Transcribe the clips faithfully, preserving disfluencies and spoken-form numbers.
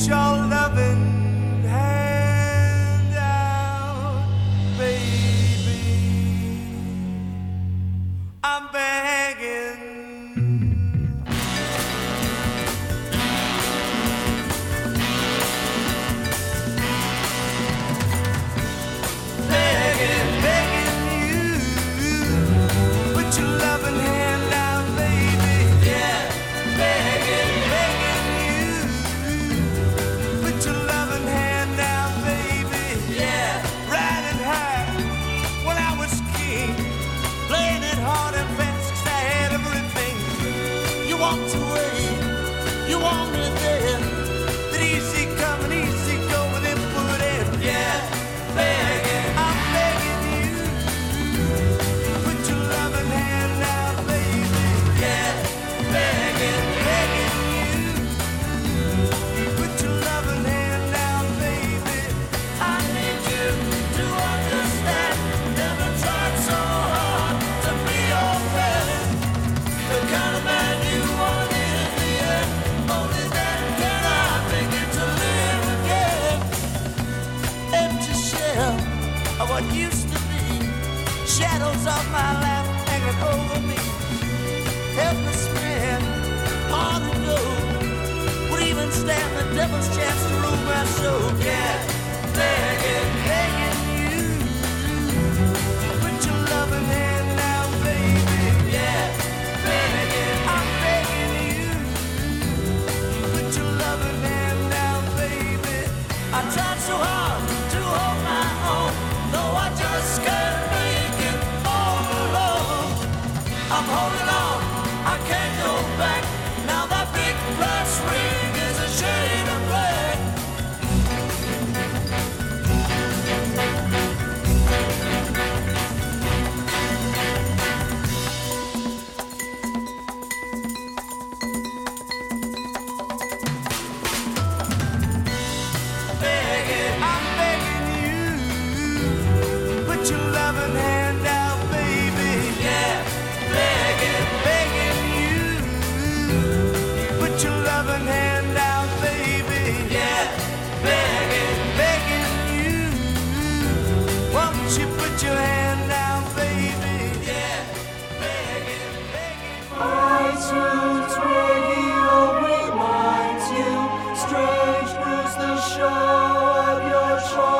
Get your loving hand out, baby. I'm begging. Begging, begging you. Put your loving hand out, baby. Yeah, begging. Of my life hanging over me, helpless man, hard to go. Would even stand the devil's chance to rule my soul. Yeah, begging, begging you, put your loving hand down, baby. Yeah, begging, I'm begging you, put your loving hand down, baby. I tried so hard to hold my own, though I just couldn't. I'm holding on, I can't go back. Now that big brass ring is a shade of black. Begging, I'm begging you, put your loving hand out, baby. Yeah. Begging, begging you, put your loving hand out, baby. Yeah, begging, begging you, won't you put your hand out, baby? Yeah, begging, begging. iTunes Radio reminds you, strange news, the show of your choice.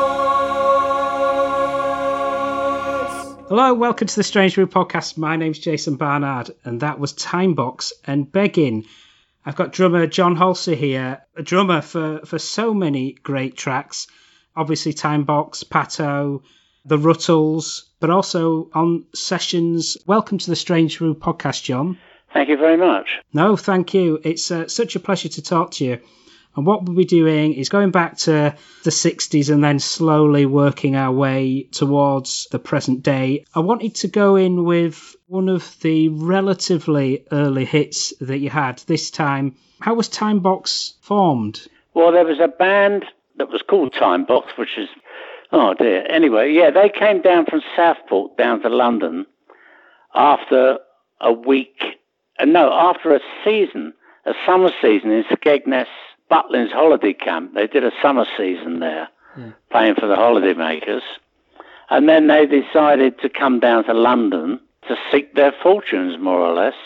Hello, welcome to the Strange Brew Podcast. My name's Jason Barnard, and that was Timebox and Beggin'. I've got drummer John Halsey here, a drummer for, for so many great tracks. Obviously Timebox, Patto, The Rutles, but also on sessions. Welcome to the Strange Brew Podcast, John. Thank you very much. No, thank you. It's uh, such a pleasure to talk to you. And what we'll be doing is going back to the sixties and then slowly working our way towards the present day. I wanted to go in with one of the relatively early hits that you had this time. How was Timebox formed? Well, there was a band that was called Timebox, which is, oh dear. Anyway, yeah, they came down from Southport down to London after a week, no, after a season, a summer season in Skegness, Butlin's holiday camp. They did a summer season there, yeah, playing for the holidaymakers, and then they decided to come down to London to seek their fortunes, more or less,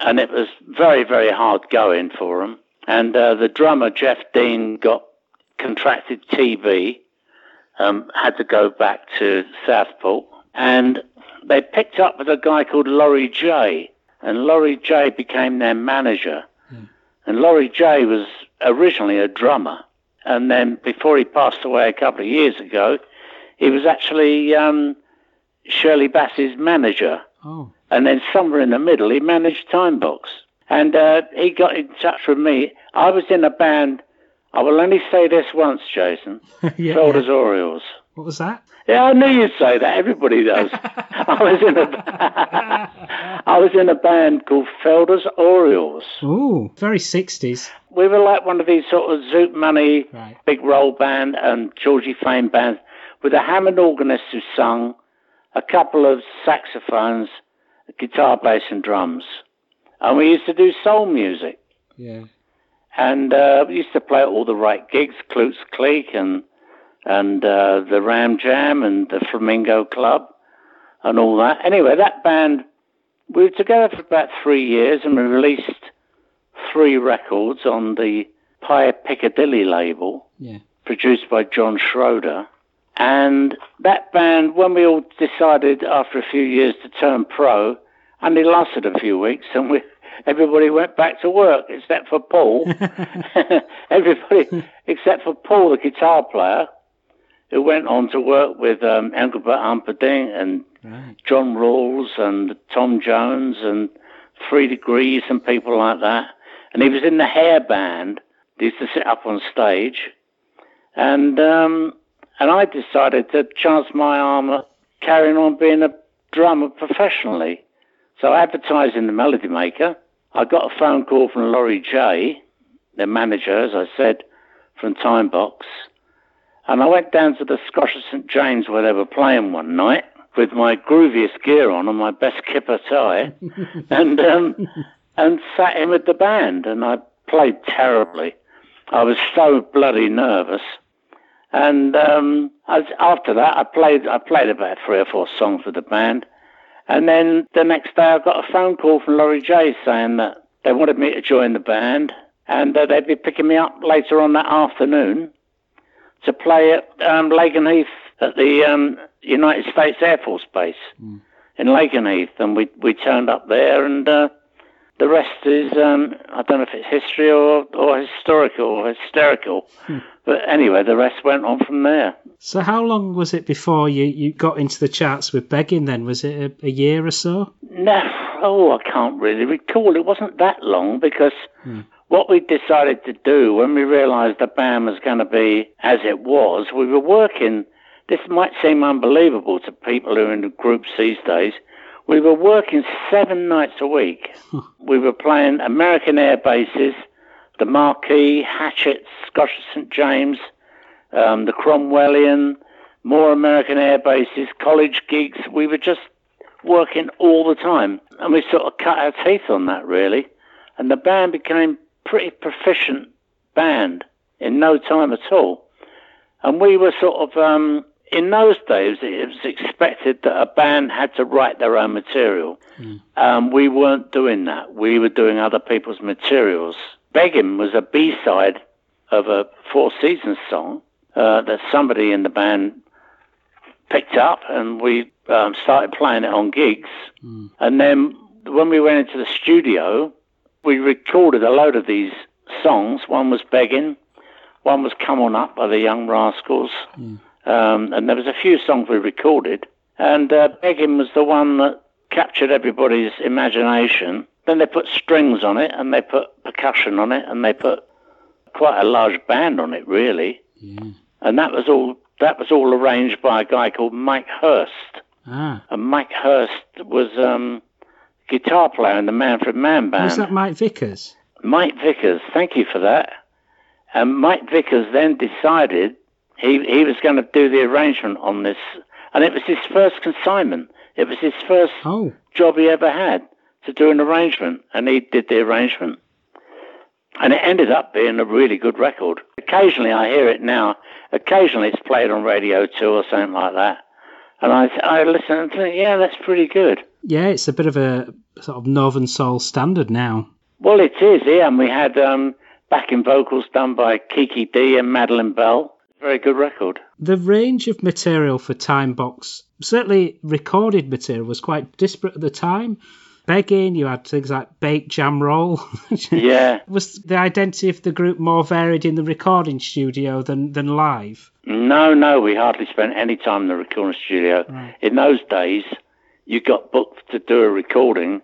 and it was very, very hard going for them. And uh, the drummer, Jeff Dean, got contracted T B, um, had to go back to Southport, and they picked up with a guy called Laurie J, and Laurie J became their manager. Mm. And Laurie J was originally a drummer, and then before he passed away a couple of years ago, he was actually um, Shirley Bassey's manager. Oh. And then somewhere in the middle, he managed Timebox. And uh, he got in touch with me. I was in a band, I will only say this once, Jason, yeah, Felder's Orioles. What was that? Yeah, I knew you'd say that. Everybody does. I was in a I was in a band called Felder's Orioles. Ooh, very sixties. We were like one of these sort of Zoot Money, right, big roll band and Georgie Fame band, with a Hammond organist who sung, a couple of saxophones, guitar, bass and drums. And we used to do soul music. Yeah. And uh, we used to play all the right gigs, Klutz Kleek and and uh, the Ram Jam and the Flamingo Club and all that. Anyway, that band, we were together for about three years and we released three records on the Pie Piccadilly label, yeah, produced by John Schroeder. And that band, when we all decided after a few years to turn pro, only lasted a few weeks, and we, everybody went back to work except for Paul. Everybody except for Paul, the guitar player, who went on to work with um, Engelbert Humperdinck and right. John Rawls and Tom Jones and Three Degrees and people like that. And he was in the hair band. He used to sit up on stage. And um, and I decided to chance my arm at carrying on being a drummer professionally. So I advertised in the Melody Maker. I got a phone call from Laurie J, their manager, as I said, from Timebox. And I went down to the Scottish Saint James where they were playing one night with my grooviest gear on and my best kipper tie and um, and sat in with the band. And I played terribly. I was so bloody nervous. And um, I was, after that, I played, I played about three or four songs with the band. And then the next day I got a phone call from Laurie J saying that they wanted me to join the band and that they'd be picking me up later on that afternoon to play at um, Lakenheath at the um, United States Air Force Base mm. in Lakenheath. And we we turned up there and uh, the rest is, um, I don't know if it's history or, or historical or hysterical. Mm. But anyway, the rest went on from there. So how long was it before you, you got into the charts with Begging then? Was it a, a year or so? No, oh, I can't really recall. It wasn't that long because hmm. what we decided to do when we realised the band was going to be as it was, we were working, this might seem unbelievable to people who are in groups these days, we were working seven nights a week. We were playing American air bases, the Marquee, Hatchets, Scottish Saint James, um, the Cromwellian, more American air bases, college gigs. We were just working all the time. And we sort of cut our teeth on that, really. And the band became pretty proficient band in no time at all. And we were sort of, um, in those days, it was expected that a band had to write their own material. Mm. Um, we weren't doing that. We were doing other people's materials. Begging was a B-side of a Four Seasons song uh, that somebody in the band picked up and we um, started playing it on gigs. Mm. And then when we went into the studio, we recorded a load of these songs. One was Begging, one was Come On Up by the Young Rascals. Mm. Um, and there was a few songs we recorded. And uh, Begging was the one that captured everybody's imagination. Then they put strings on it, and they put percussion on it, and they put quite a large band on it, really. Yeah. And that was all. That was all arranged by a guy called Mike Hurst. Ah. And Mike Hurst was um, guitar player in the Manfred Mann band. Was that Mike Vickers? Mike Vickers. Thank you for that. And Mike Vickers then decided he he was going to do the arrangement on this, and it was his first consignment. It was his first oh. job he ever had, to do an arrangement, and he did the arrangement. And it ended up being a really good record. Occasionally, I hear it now, occasionally it's played on Radio two or something like that. And I, I listen and think, yeah, that's pretty good. Yeah, it's a bit of a sort of Northern Soul standard now. Well, it is, yeah, and we had um, backing vocals done by Kiki Dee and Madeline Bell. Very good record. The range of material for Timebox, certainly recorded material, was quite disparate at the time. Begging, you had things like Bake, Jam, Roll. Yeah. Was the identity of the group more varied in the recording studio than, than live? No, no, we hardly spent any time in the recording studio. Right. In those days, you got booked to do a recording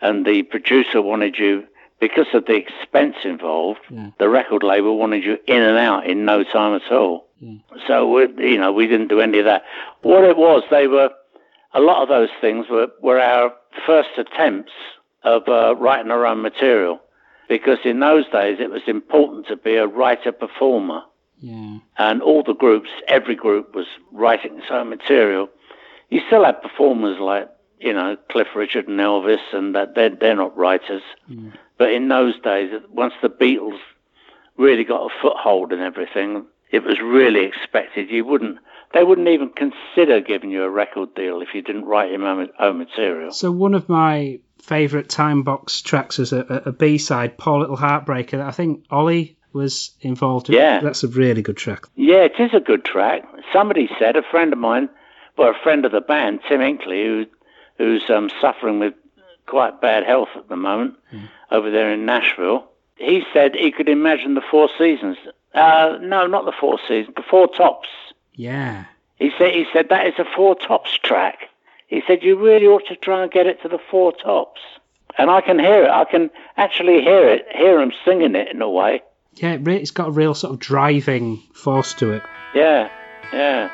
and the producer wanted you, because of the expense involved, yeah. the record label wanted you in and out in no time at all. Yeah. So, we, you know, we didn't do any of that. What it was, they were... A lot of those things were, were our first attempts of uh, writing our own material, because in those days it was important to be a writer-performer. Yeah. And all the groups, every group was writing its own material. You still have performers like, you know, Cliff Richard and Elvis, and that they're, they're not writers. Yeah. But in those days, once the Beatles really got a foothold and everything, it was really expected. You wouldn't, they wouldn't even consider giving you a record deal if you didn't write your own material. So one of my favourite Timebox tracks is a, a B-side, Poor Little Heartbreaker, that I think Ollie was involved in. Yeah. That's a really good track. Yeah, it is a good track. Somebody said, a friend of mine, well, a friend of the band, Tim Inkley, who, who's um, suffering with quite bad health at the moment, mm. over there in Nashville, he said he could imagine the Four Seasons. Uh, no, not the Four Seasons, the Four Tops. Yeah. He said, he said, that is a Four Tops track. He said, you really ought to try and get it to the Four Tops. And I can hear it. I can actually hear it, hear him singing it in a way. Yeah, it really, it's got a real sort of driving force to it. Yeah, yeah.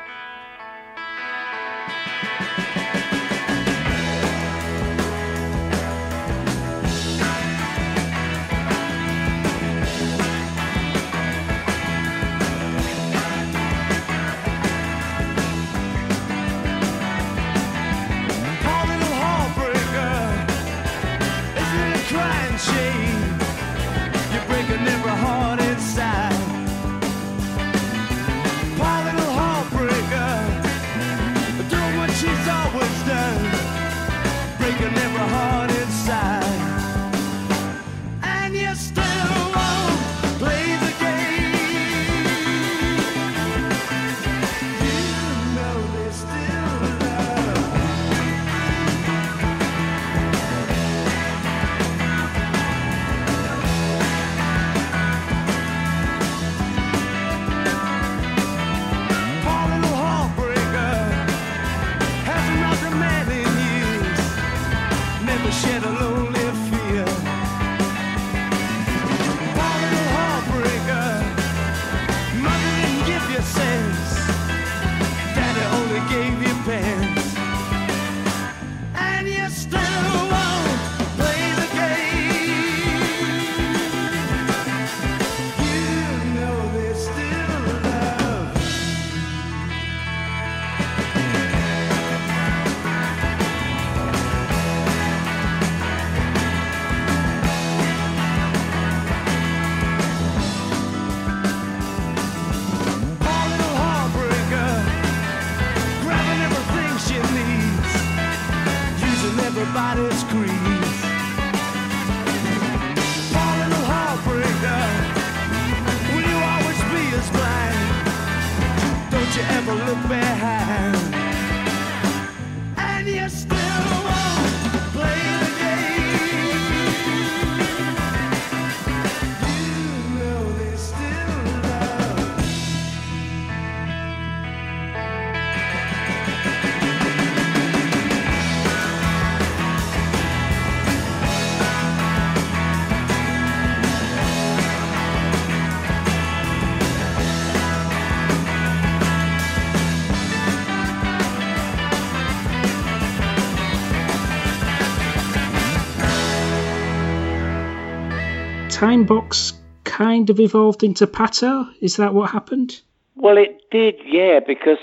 Timebox kind of evolved into Patto? Is that what happened? Well, it did, yeah, because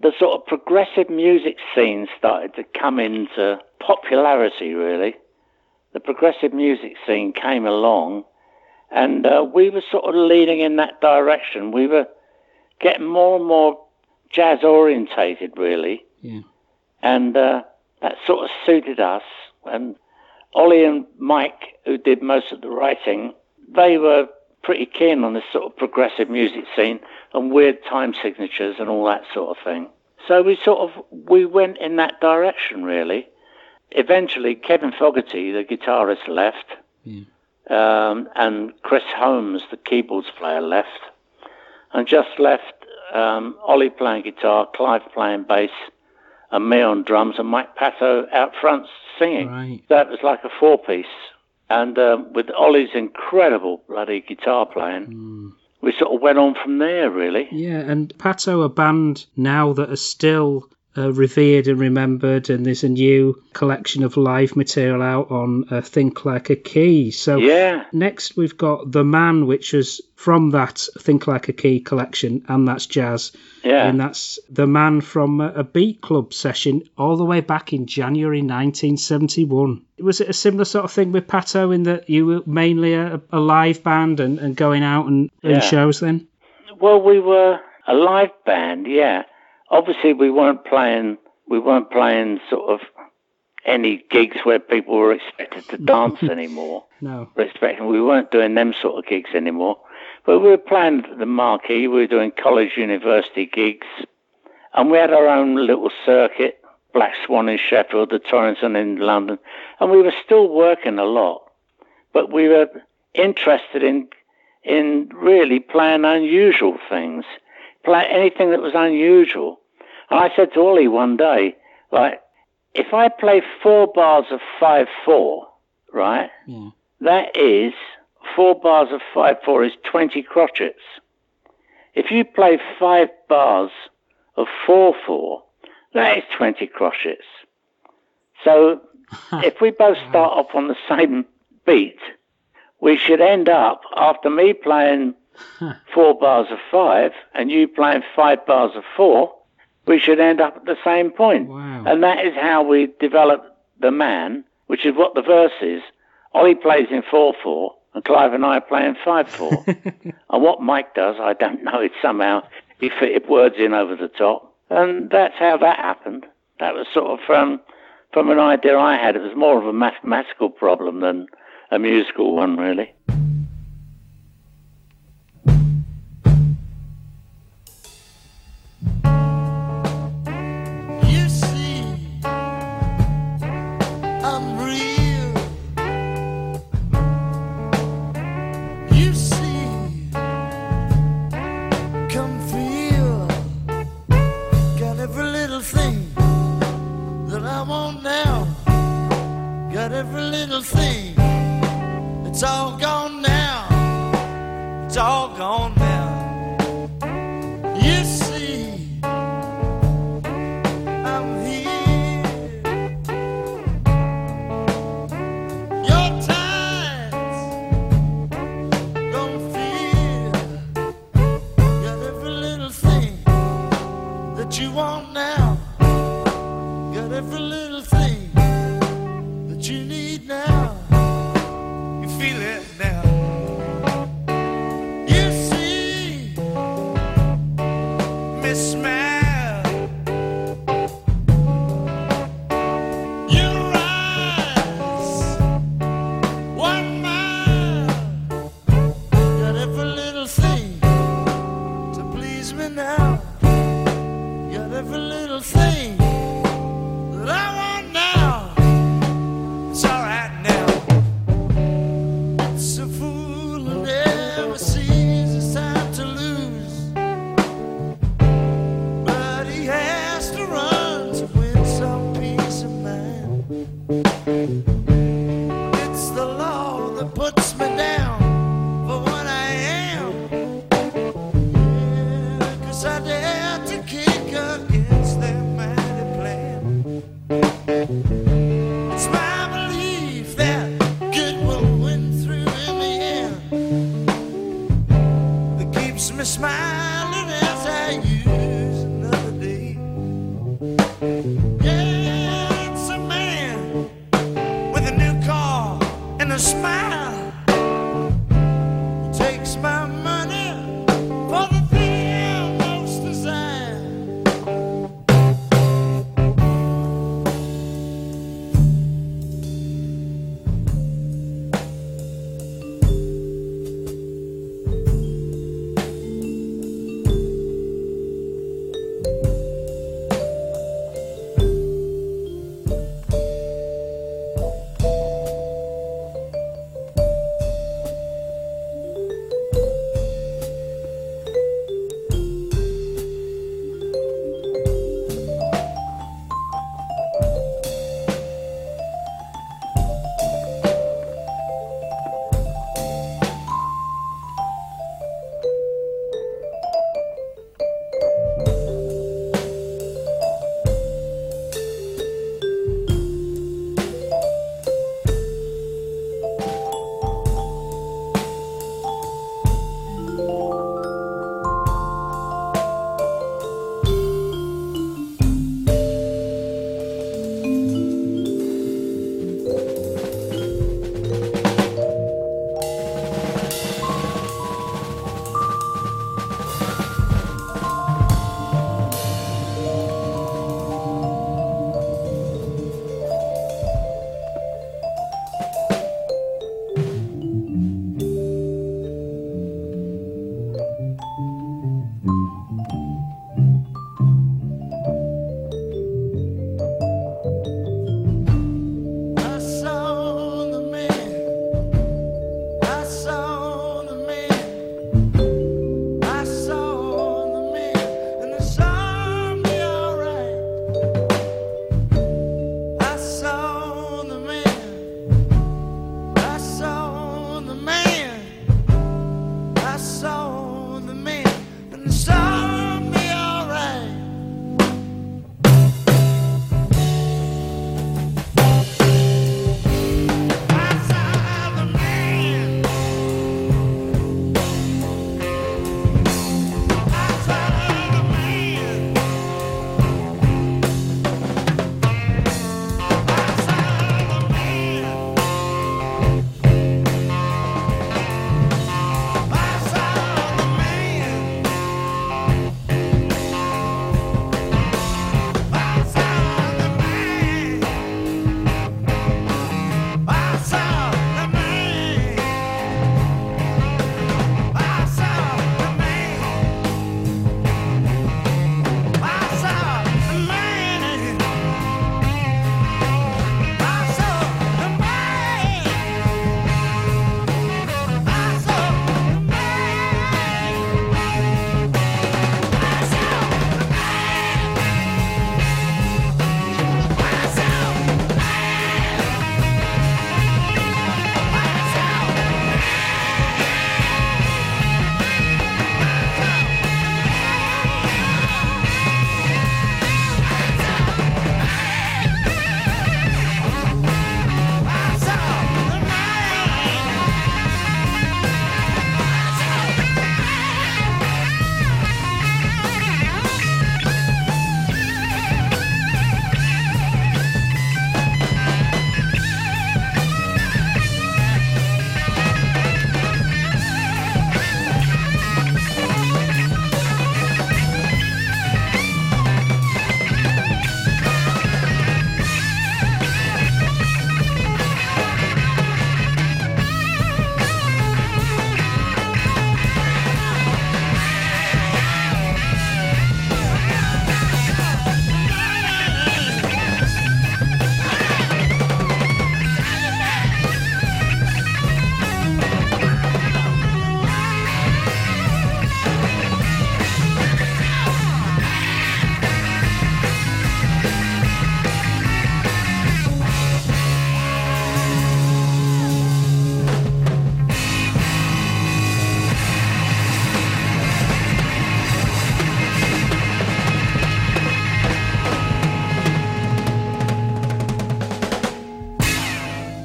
the sort of progressive music scene started to come into popularity, really. The progressive music scene came along, and uh, we were sort of leaning in that direction. We were getting more and more jazz-orientated, really. Yeah. And uh, that sort of suited us, and Ollie and Mike, who did most of the writing, they were pretty keen on this sort of progressive music scene and weird time signatures and all that sort of thing. So we sort of, we went in that direction, really. Eventually, Kevin Fogarty, the guitarist, left, yeah. um, and Chris Holmes, the keyboards player, left, and just left um, Ollie playing guitar, Clive playing bass, and me on drums, and Mike Patto out front singing. Right. That was like a four-piece. And uh, with Ollie's incredible bloody guitar playing, mm. we sort of went on from there, really. Yeah, and Patto, a band now that are still uh, revered and remembered, and there's a new collection of live material out on uh, Think Like a Key. So yeah. Next we've got The Man, which is from that Think Like a Key collection, and that's jazz. Yeah. And that's The Man from a Beat Club session all the way back in January nineteen seventy-one. Was it a similar sort of thing with Patto in that you were mainly a, a live band and, and going out and doing yeah. shows then? Well, we were a live band, yeah. Obviously, we weren't playing. We weren't playing sort of any gigs where people were expected to dance anymore. No, we were expecting, we weren't doing them sort of gigs anymore. But we were playing the marquee. We were doing college, university gigs, and we had our own little circuit: Black Swan in Sheffield, the Torrington in London, and we were still working a lot. But we were interested in in really playing unusual things, play anything that was unusual. And I said to Ollie one day, like, if I play four bars of five four, right, yeah. that is, four bars of five four is twenty crotchets. If you play five bars of four four, that is twenty crotchets. So if we both start off on the same beat, we should end up, after me playing four bars of five and you playing five bars of four, we should end up at the same point. Wow. And that is how we developed The Man, which is what the verse is. Ollie plays in four four, and Clive and I play in five four. And what Mike does, I don't know, it's somehow he fitted words in over the top. And that's how that happened. That was sort of from, from an idea I had. It was more of a mathematical problem than a musical one, really.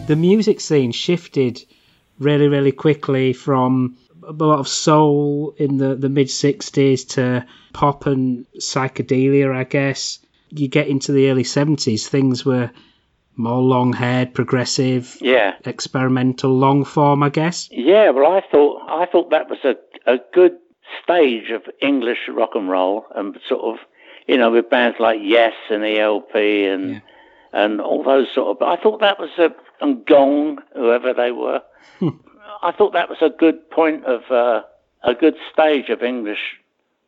the music scene shifted really, really quickly from a lot of soul in the, the mid-sixties to pop and psychedelia, I guess. You get into the early seventies, things were more long-haired, progressive, yeah, experimental, long-form, I guess. Yeah, well, I thought I thought that was a, a good stage of English rock and roll, and sort of, you know, with bands like Yes and E L P and yeah. and all those sort of... I thought that was a... and Gong, whoever they were. Hmm. I thought that was a good point of... Uh, a good stage of English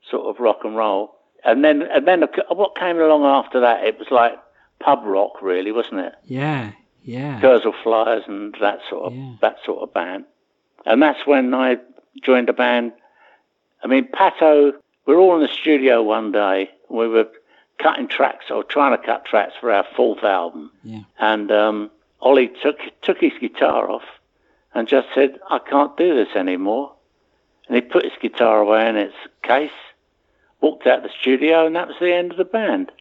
sort of rock and roll. And then, and then what came along after that, it was like pub rock, really, wasn't it? Yeah, yeah. Gursel Flyers and that sort of yeah. that sort of band. And that's when I joined a band. I mean, Patto, we were all in the studio one day. We were cutting tracks or trying to cut tracks for our fourth album. Yeah. And um, Ollie took took his guitar off and just said, "I can't do this anymore." And he put his guitar away in its case, walked out the studio, and that was the end of the band.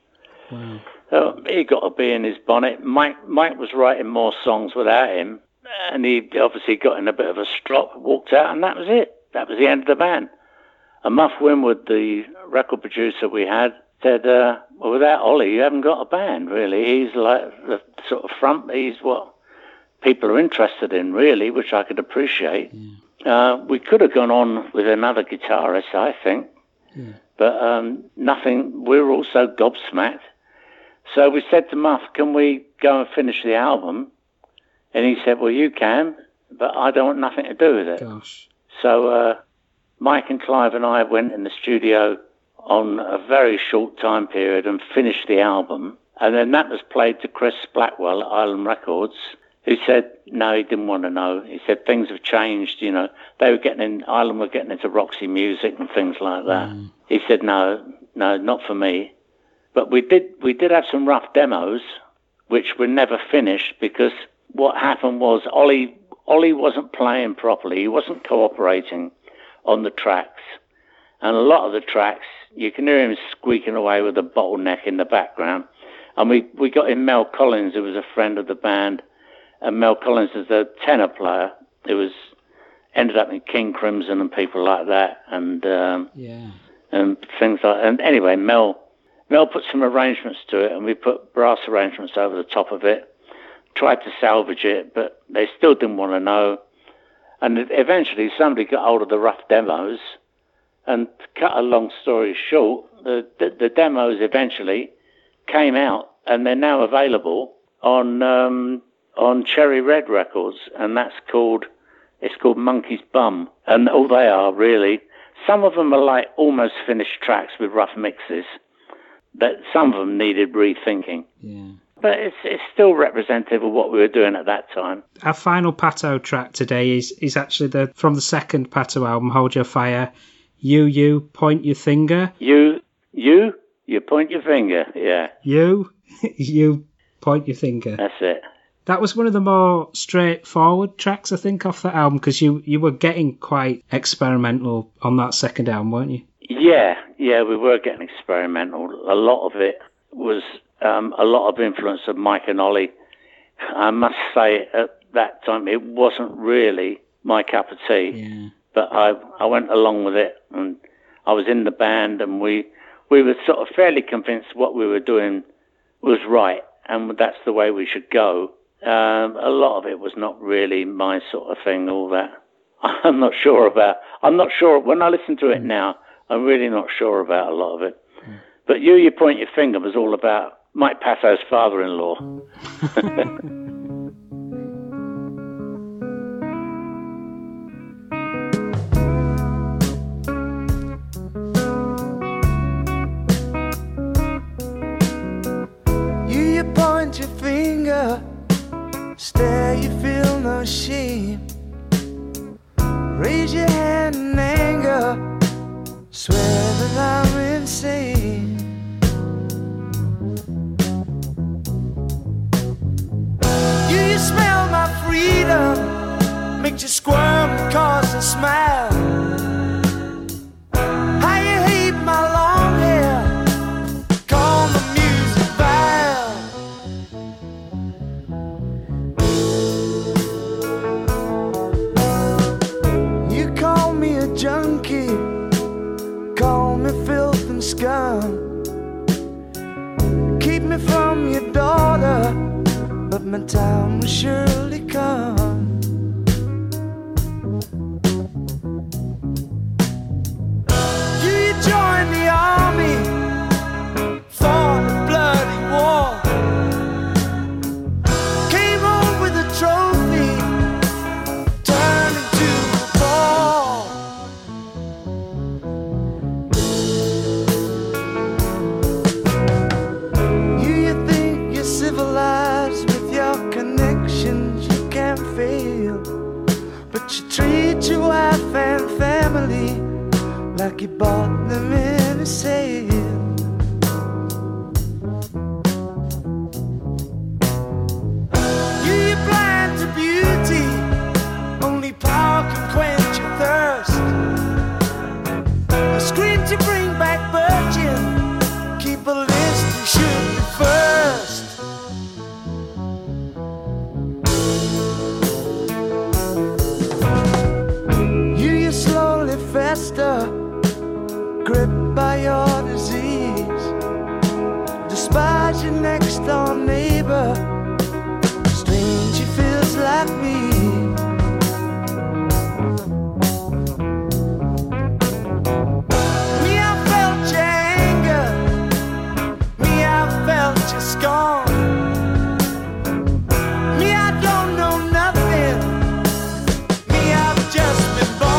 Wow. So he got a bee in his bonnet. Mike Mike was writing more songs without him, and he obviously got in a bit of a strop, walked out, and that was it. That was the end of the band. And Muff Winwood, the record producer we had, said, uh, well, without Ollie, you haven't got a band, really. He's like the sort of front, he's what people are interested in, really, which I could appreciate. Yeah. Uh, we could have gone on with another guitarist, I think, yeah. but um, nothing, we were all so gobsmacked. So we said to Muff, can we go and finish the album? And he said, well, you can, but I don't want nothing to do with it. Gosh. So uh, Mike and Clive and I went in the studio on a very short time period and finished the album. And then that was played to Chris Blackwell at Island Records, who said, no, he didn't want to know. He said, things have changed, you know. They were getting in, Island were getting into Roxy music and things like that. Mm. He said, no, no, not for me. But we did we did have some rough demos, which were never finished, because what happened was Ollie, Ollie wasn't playing properly. He wasn't cooperating on the tracks. And a lot of the tracks, you can hear him squeaking away with a bottleneck in the background. And we, we got in Mel Collins, who was a friend of the band. And Mel Collins is a tenor player. It was ended up in King Crimson and people like that. And um, yeah. and things like that. And anyway, Mel Mel put some arrangements to it, and we put brass arrangements over the top of it. Tried to salvage it, but they still didn't want to know. And eventually somebody got hold of the rough demos. And to cut a long story short, the, the, the demos eventually came out, and they're now available on um, on Cherry Red Records, and that's called it's called Monkey's Bum. And all they are really, some of them are like almost finished tracks with rough mixes. That some of them needed rethinking. Yeah. But it's it's still representative of what we were doing at that time. Our final Patto track today is is actually the from the second Patto album, Hold Your Fire. You, you, point your finger. You, you, you point your finger, yeah. You, you, point your finger. That's it. That was one of the more straightforward tracks, I think, off that album, because you, you were getting quite experimental on that second album, weren't you? Yeah, yeah, we were getting experimental. A lot of it was um, a lot of influence of Mike and Ollie. I must say, at that time, it wasn't really my cup of tea. Yeah. But I, I went along with it, and I was in the band, and we we were sort of fairly convinced what we were doing was right, and that's the way we should go. Um, a lot of it was not really my sort of thing, all that. I'm not sure about... I'm not sure... When I listen to it now, I'm really not sure about a lot of it. But You, You Point Your Finger was all about Mike Patto's father-in-law. Stare, you feel no shame. Raise your hand in anger. Swear that I'm insane. Do you, you smell my freedom? Makes you squirm and cause a smile. How you hate my long hair? Call the music. Thank you. my time will surely come. You joined the army for the bloody war. Came home with a trophy, turned into a ball. You, you think you're civilized with your connections you can't feel, but you treat your wife and family like you bought them in a sale. You're blind to beauty, only power can quench your thirst. I scream to bring back virgin, keep a list you should be first. You, you slowly fester, gripped by your disease. Despise your next door neighbor, stranger feels like me. Me, I felt your anger, me, I felt your scorn. Me, I don't know nothing, me, I've just been born.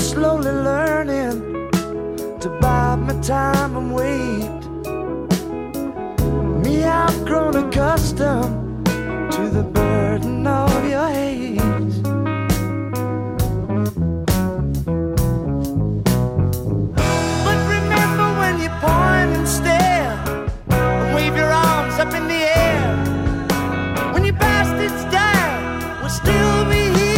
Slowly learning to buy my time and wait. Me, I've grown accustomed to the burden of your hate. But remember when you point and stare and wave your arms up in the air. When you bastards die, we'll still be here.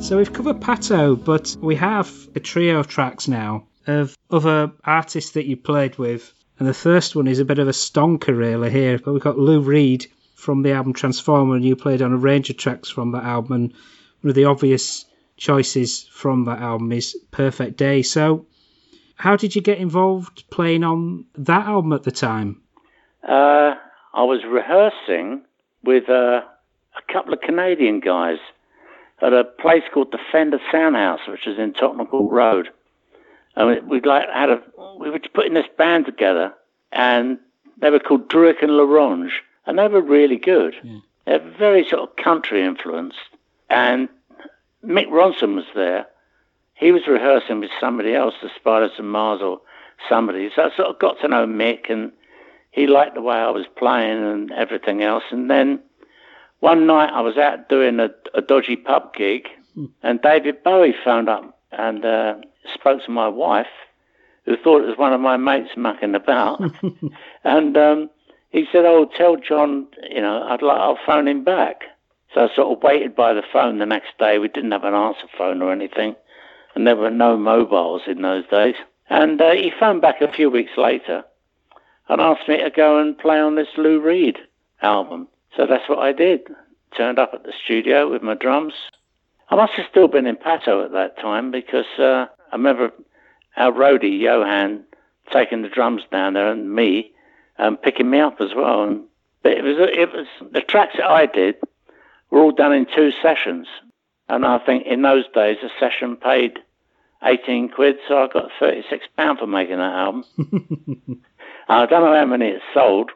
So we've covered Patto, but we have a trio of tracks now of other artists that you played with. And the first one is a bit of a stonker really here. But we've got Lou Reed from the album Transformer, and you played on a range of tracks from that album. And one of the obvious choices from that album is Perfect Day. So how did you get involved playing on that album at the time? Uh, I was rehearsing with uh, a couple of Canadian guys at a place called the Fender Soundhouse, which is in Tottenham Court Road. And we like had a we were putting this band together, and they were called Druick and LaRange, and they were really good. Yeah. They're very sort of country influenced. And Mick Ronson was there. He was rehearsing with somebody else, the Spiders and Mars or somebody. So I sort of got to know Mick, and he liked the way I was playing and everything else. And then one night I was out doing a, a dodgy pub gig, and David Bowie phoned up and uh, spoke to my wife, who thought it was one of my mates mucking about. And um, he said, "Oh, tell John, you know, I'd like, I'll phone him back." So I sort of waited by the phone the next day. We didn't have an answer phone or anything, and there were no mobiles in those days. And uh, he phoned back a few weeks later and asked me to go and play on this Lou Reed album. So that's what I did. Turned up at the studio with my drums. I must have still been in Patto at that time, because uh, I remember our roadie, Johan, taking the drums down there and me, and um, picking me up as well. And, but it was, it was the tracks that I did were all done in two sessions. And I think in those days, a session paid eighteen quid, so I got thirty-six pounds for making that album. I don't know how many it sold,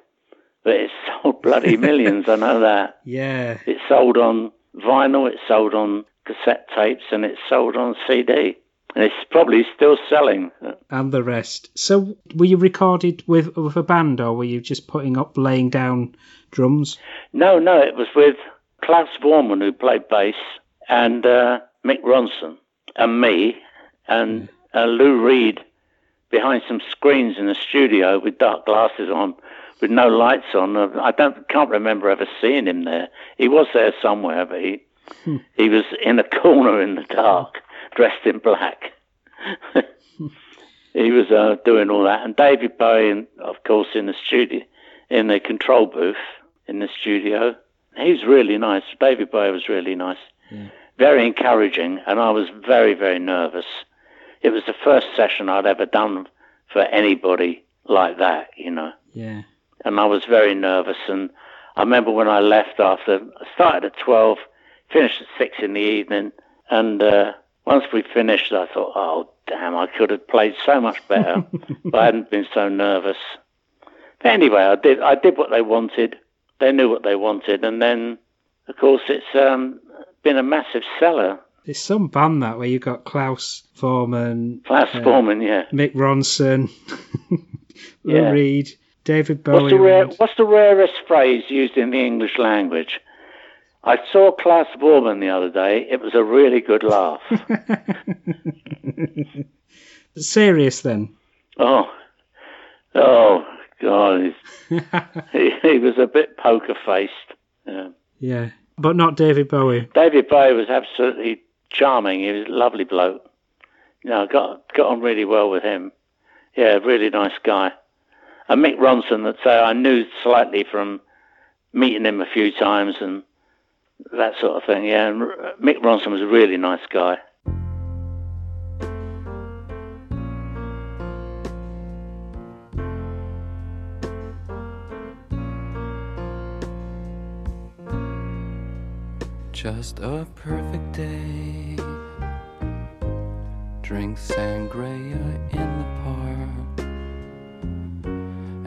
but it sold bloody millions, I know that. Yeah. It sold on vinyl, it sold on cassette tapes, and it sold on C D. And it's probably still selling. And the rest. So were you recorded with, with a band, or were you just putting up, laying down drums? No, no, it was with Klaus Voormann, who played bass, and uh, Mick Ronson, and me, and uh, Lou Reed behind some screens in the studio with dark glasses on, with no lights on. I don't can't remember ever seeing him there. He was there somewhere, but he, hmm. he was in a corner in the dark, dressed in black. He was uh, doing all that. And David Bowie, and, of course, in the studio, in the control booth in the studio. He was really nice. David Bowie was really nice. Yeah. Very encouraging, and I was very, very nervous. It was the first session I'd ever done for anybody like that, you know. Yeah. And I was very nervous, and I remember when I left after, I started at twelve, finished at six in the evening, and uh, once we finished, I thought, oh, damn, I could have played so much better, but I hadn't been so nervous. But anyway, I did, I did what they wanted. They knew what they wanted, and then, of course, it's... Um, been a massive seller. There's some band that where you've got Klaus Voormann, Klaus uh, Voormann, yeah, Mick Ronson, Lou yeah. Reed, David Bowie. What's the, rare, what's the rarest phrase used in the English language? I saw Klaus Voormann the other day. It was a really good laugh. Serious then? Oh, oh God, he, he was a bit poker faced. Yeah. yeah. But not David Bowie. David Bowie was absolutely charming. He was a lovely bloke. You know, I got got on really well with him. Yeah, really nice guy. And Mick Ronson, that so I knew slightly from meeting him a few times and that sort of thing. Yeah, and Mick Ronson was a really nice guy. Just a perfect day. Drink sangria in the park.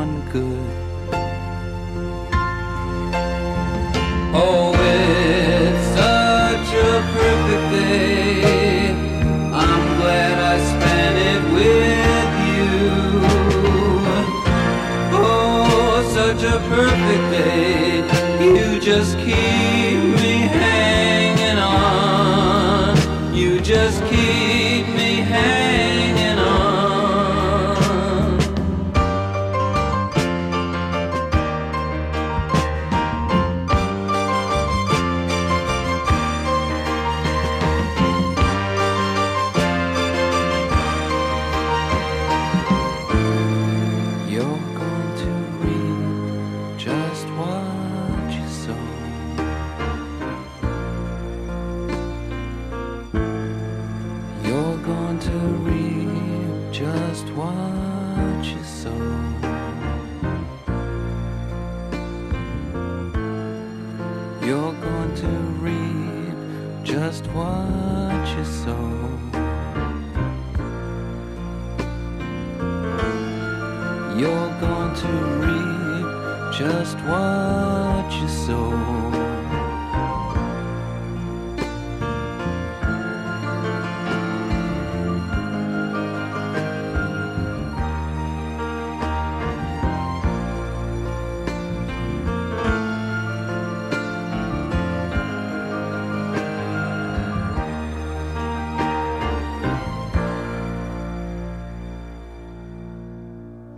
good. Oh, it's such a perfect day. I'm glad I spent it with you. Oh, such a perfect day. You just keep me hanging on. You just keep hanging on. You're going to reap just what you sow. You're going to reap just what you sow.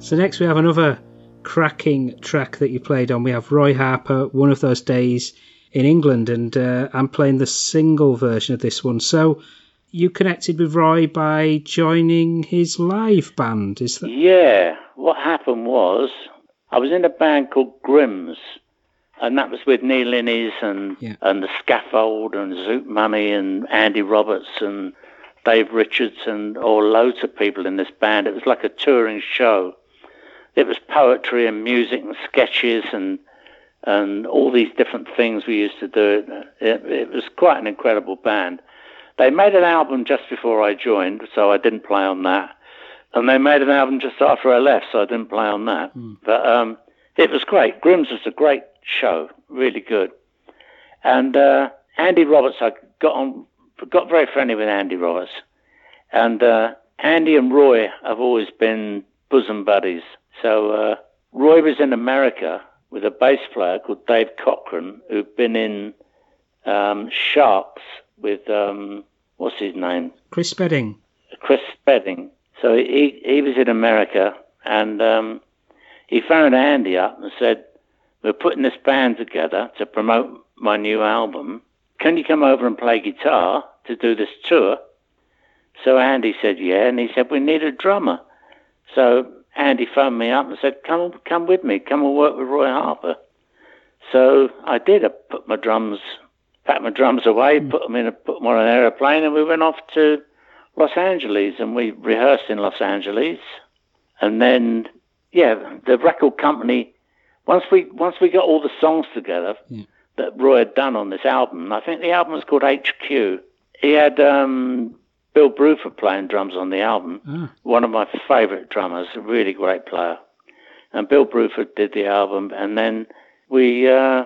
So next we have another cracking track that you played on. We have Roy Harper, One of Those Days in England, and uh, I'm playing the single version of this one. So you connected with Roy by joining his live band, is that? Yeah, what happened was I was in a band called Grimms, and that was with Neil Innes and, yeah. and The Scaffold and Zoot Money and Andy Roberts and Dave Richards and all loads of people in this band. It was like a touring show. It was poetry and music and sketches and and all these different things we used to do. It, it was quite an incredible band. They made an album just before I joined, so I didn't play on that. And they made an album just after I left, so I didn't play on that. Mm. But um, it was great. Grimms was a great show, really good. And uh, Andy Roberts, I got on, got very friendly with Andy Roberts. And uh, Andy and Roy have always been bosom buddies. So uh, Roy was in America with a bass player called Dave Cochran, who'd been in um, Sharks with, um, what's his name? Chris Spedding. Chris Spedding. So he, he was in America, and um, he phoned Andy up and said, we're putting this band together to promote my new album. Can you come over and play guitar to do this tour? So Andy said, yeah, and he said, we need a drummer. So Andy phoned me up and said, come come with me, come and work with Roy Harper. So I did. I put my drums, packed my drums away, mm. put them in, a, put them on an aeroplane, and we went off to Los Angeles, and we rehearsed in Los Angeles. And then, yeah, the record company, once we once we got all the songs together mm. that Roy had done on this album, I think the album was called H Q. He had um Bill Bruford playing drums on the album, oh. one of my favourite drummers, a really great player. And Bill Bruford did the album, and then we uh,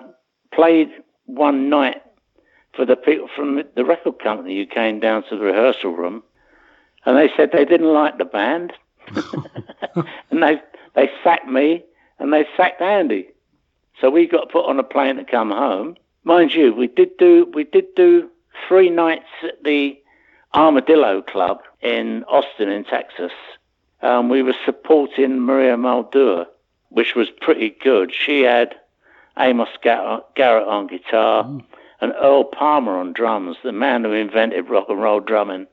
played one night for the people from the record company who came down to the rehearsal room, and they said they didn't like the band. And they they sacked me, and they sacked Andy. So we got put on a plane to come home. Mind you, we did do we did do three nights at the Armadillo Club in Austin in Texas. Um, we were supporting Maria Muldoon, which was pretty good. She had Amos Garrett on guitar mm. and Earl Palmer on drums, the man who invented rock and roll drumming.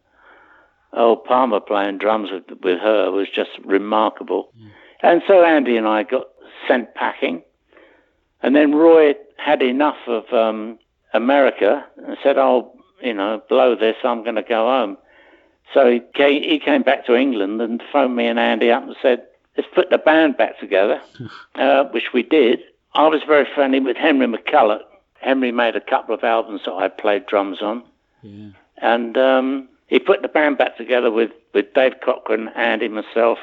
Earl Palmer playing drums with, with her was just remarkable. Mm. And so Andy and I got sent packing, and then Roy had enough of um, America and said, oh, you know, blow this, I'm going to go home. So he came, he came back to England and phoned me and Andy up and said, let's put the band back together, uh, which we did. I was very friendly with Henry McCullough. Henry made a couple of albums that I played drums on. Yeah. And um, he put the band back together with, with Dave Cochran, Andy, myself,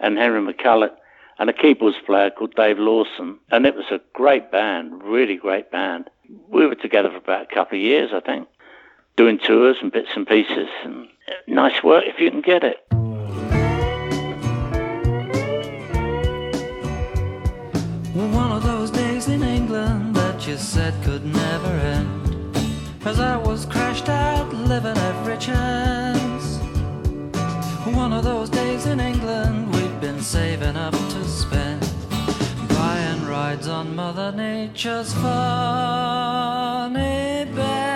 and Henry McCullough, and a keyboards player called Dave Lawson. And it was a great band, really great band. We were together for about a couple of years, I think, doing tours and bits and pieces, and nice work if you can get it. Well, one of those days in England that you said could never end, as I was crashed out living every chance. One of those days in England we've been saving up to spend, buying rides on Mother Nature's funny bed.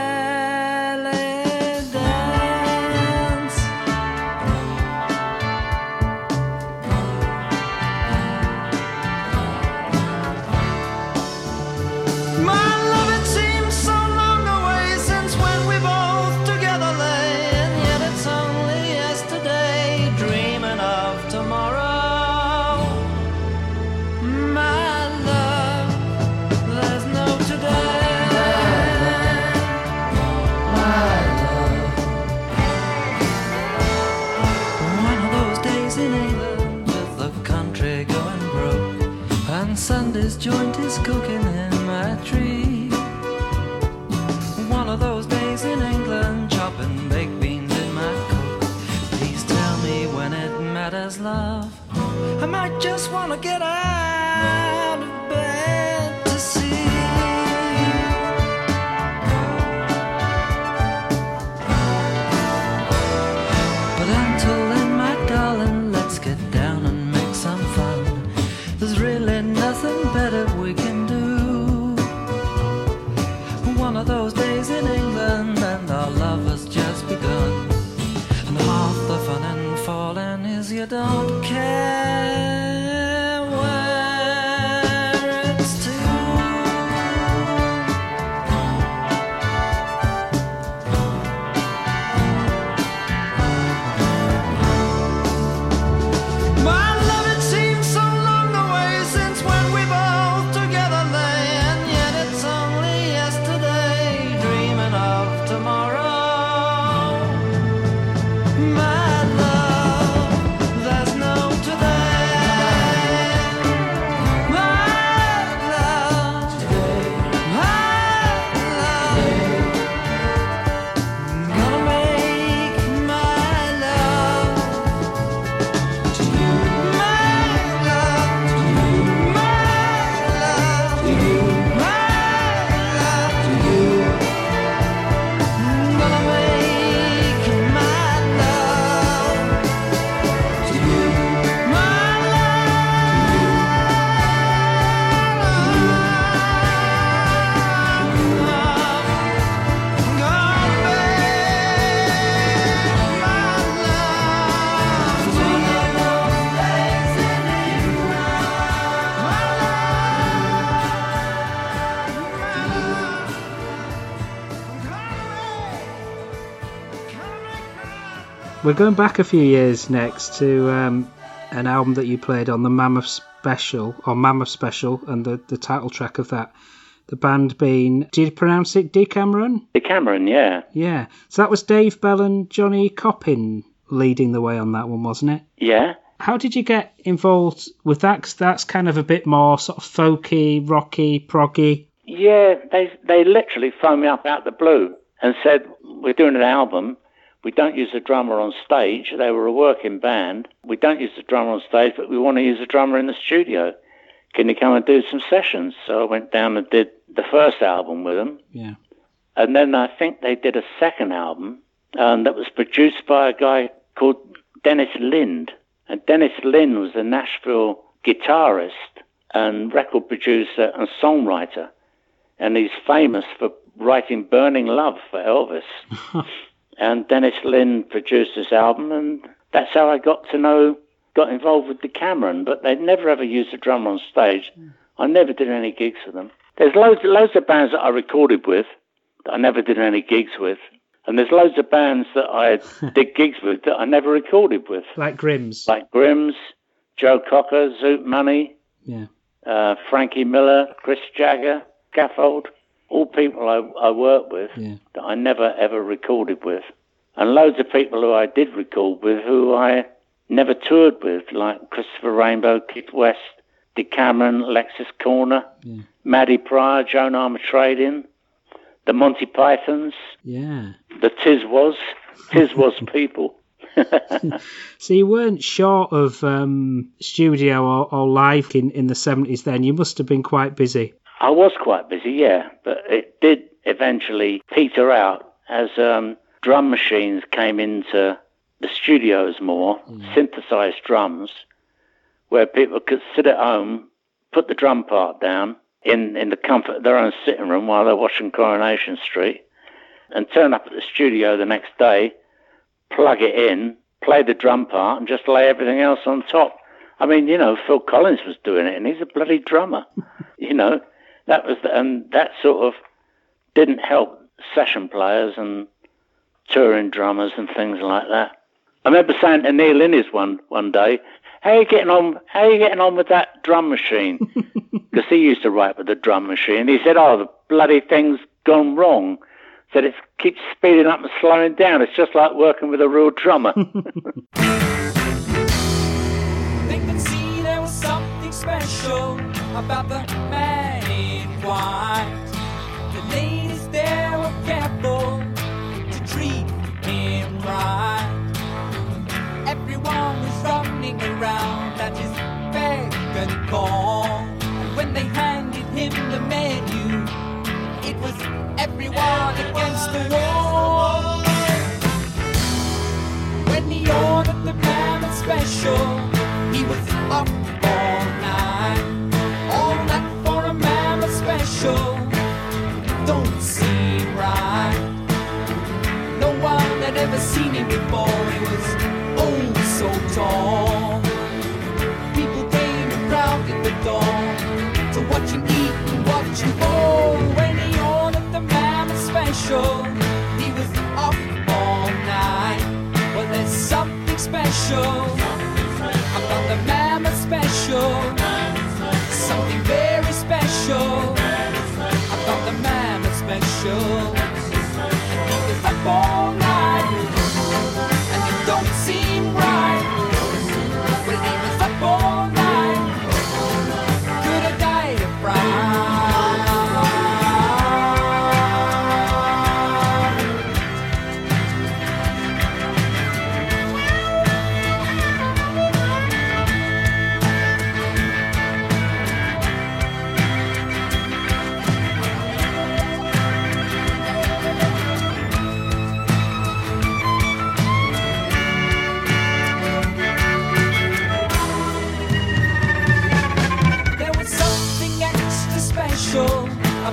There's no today. his joint is cooking in my tree. One of those days in England, chopping baked beans in my coat. Please tell me when it matters, love. I might just want to get out of bed to see. But until then, my darling, let's get down and make some fun. There's really nothing better we can do. One of those days in England, and our love has just begun. And half the fun and falling is you don't care where it's to. My love, it seems so long away since when we both together lay, and yet it's only yesterday, dreaming of tomorrow. We're going back a few years next to um, an album that you played on the Mammoth Special, or Mammoth Special, and the, the title track of that. The band being, do you pronounce it Decameron? Decameron, yeah. Yeah. So that was Dave Bell and Johnny Coppin leading the way on that one, wasn't it? Yeah. How did you get involved with that? Because that's kind of a bit more sort of folky, rocky, proggy. Yeah, they, they literally phoned me up out the blue and said, we're doing an album. We don't use a drummer on stage. They were a working band. We don't use a drummer on stage, but we want to use a drummer in the studio. Can you come and do some sessions? So I went down and did the first album with them. Yeah. And then I think they did a second album um, that was produced by a guy called Dennis Linde. And Dennis Linde was a Nashville guitarist and record producer and songwriter. And he's famous for writing Burning Love for Elvis. And Dennis Linde produced this album, and that's how I got to know, got involved with Decameron. But they never ever used a drummer on stage. Mm. I never did any gigs with them. There's loads, loads of bands that I recorded with that I never did any gigs with, and there's loads of bands that I did gigs with that I never recorded with. Like Grimms. Like Grimms, Joe Cocker, Zoot Money, yeah, uh, Frankie Miller, Chris Jagger, Scaffold. All people I, I work with, yeah, that I never, ever recorded with. And loads of people who I did record with who I never toured with, like Christopher Rainbow, Kid West, Decameron, Lexus Corner, yeah, Maddie Pryor, Joan Armatrading, the Monty Pythons, yeah, the Tiz Was, Tiz Was people. So you weren't short of um, studio or, or live in, in the seventies then. You must have been quite busy. I was quite busy, yeah, but it did eventually peter out as um, drum machines came into the studios more, mm. synthesized drums, where people could sit at home, put the drum part down in, in the comfort of their own sitting room while they're watching Coronation Street, and turn up at the studio the next day, plug it in, play the drum part, and just lay everything else on top. I mean, you know, Phil Collins was doing it, and he's a bloody drummer, you know. That was, the, and that sort of didn't help session players and touring drummers and things like that. I remember saying to Neil Innes one one day, "How are you getting on? How are you getting on with that drum machine?" Because he used to write with the drum machine. He said, "Oh, the bloody thing's gone wrong." He said it keeps speeding up and slowing down. It's just like working with a real drummer. They could see there was something special. about the man in white. The ladies there were careful to treat him right. Everyone was running around at his beck and call. And when they handed him the menu, it was everyone, everyone against the wall. When he ordered the Mammoth Special, he was up all night. All night for a Mammoth Special don't seem right. No one had ever seen him before. He was oh so tall. People came and crowded the door to watch him eat and watch him bowl. When he ordered the Mammoth Special, he was up all night. Well, there's something special, something special about the Mammoth Special. Mammoth Special. Something very special, special about the Mammoth Special. And he was up all night, and it don't seem right. But he was up all night, could have died of fright.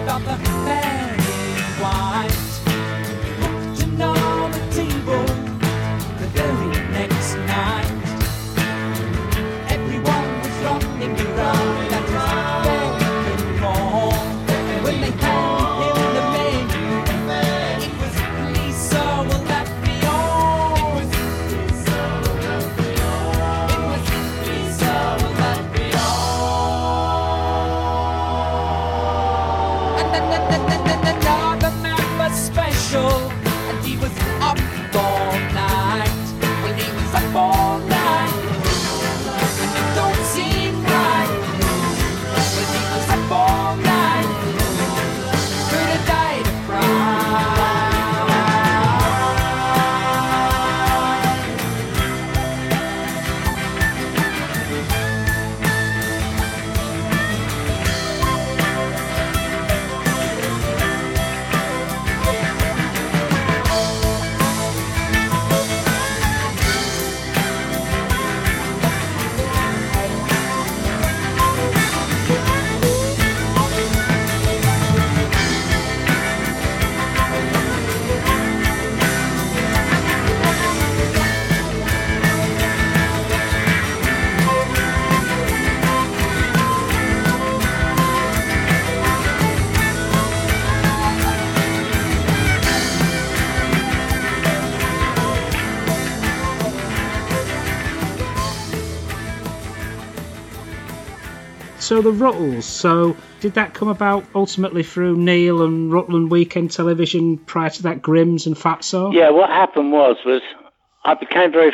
About the man in white, he looked in on the table the very next night. Everyone was running around at his beck and call. And when they handed him the menu, it was Lisa, will that be all? It was Lisa, will that be all? It was Lisa, will that be all? Another man was special, and he was up all night. Well, he was up all night, and it don't seem right. But he was up all night, could have died of So the Rutles, so did that come about ultimately through Neil and Rutland Weekend Television, prior to that Grimms and Fatso? Yeah, what happened was, was I became very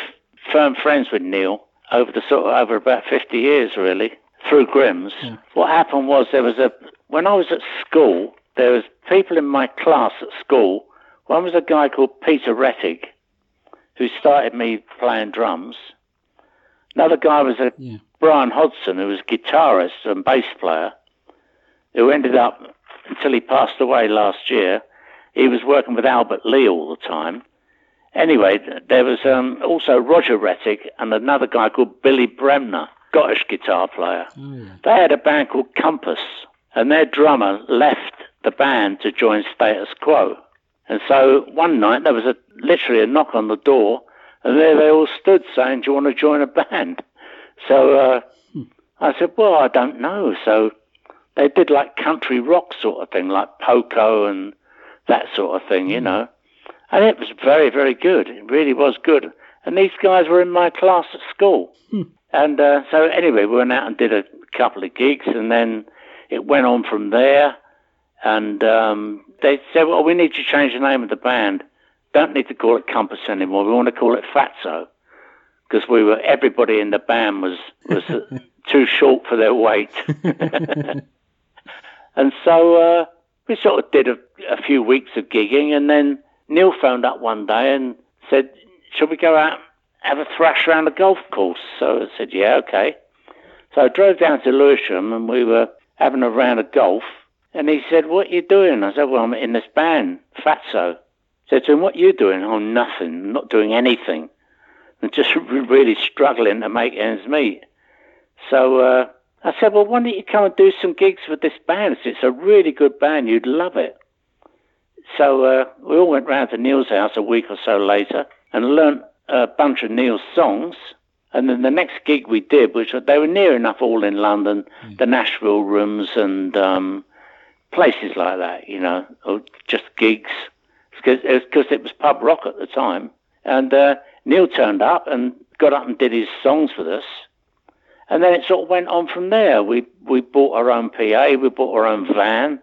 firm friends with Neil over the sort of, over about fifty years really, through Grimms. Yeah. What happened was there was a, when I was at school, there was people in my class at school. One was a guy called Peter Rettig, who started me playing drums. Another guy was a... Yeah. Brian Hodson, who was a guitarist and bass player, who ended up, until he passed away last year, he was working with Albert Lee all the time. Anyway, there was um, also Roger Rettig and another guy called Billy Bremner, Scottish guitar player. Mm. They had a band called Compass, and their drummer left the band to join Status Quo. And so one night there was a, literally a knock on the door, and there they all stood saying, "Do you want to join a band?" So uh, I said, well, I don't know. So they did like country rock sort of thing, like Poco and that sort of thing, you know. And it was very, very good. It really was good. And these guys were in my class at school. Hmm. And uh, so anyway, we went out and did a couple of gigs, and then it went on from there. And um, they said, well, we need to change the name of the band. Don't need to call it Compass anymore. We want to call it Fatso. Because we were, everybody in the band was was too short for their weight. And so uh, we sort of did a, a few weeks of gigging, and then Neil phoned up one day and said, "Should we go out and have a thrash around the golf course?" So I said, "Yeah, okay." So I drove down to Lewisham and we were having a round of golf. And he said, "What are you doing?" I said, "Well, I'm in this band, Fatso." I said to him, "What are you doing?" "Oh, nothing. I'm not doing anything. I'm just really struggling to make ends meet." So uh, I said, "Well, why don't you come and do some gigs with this band? It's a really good band. You'd love it." So uh, we all went round to Neil's house a week or so later and learnt a bunch of Neil's songs. And then the next gig we did, which they were near enough all in London, mm. the Nashville Rooms and um, places like that, you know, or just gigs, because it, it was pub rock at the time. And uh, Neil turned up and got up and did his songs with us. And then it sort of went on from there. We we bought our own P A, we bought our own van.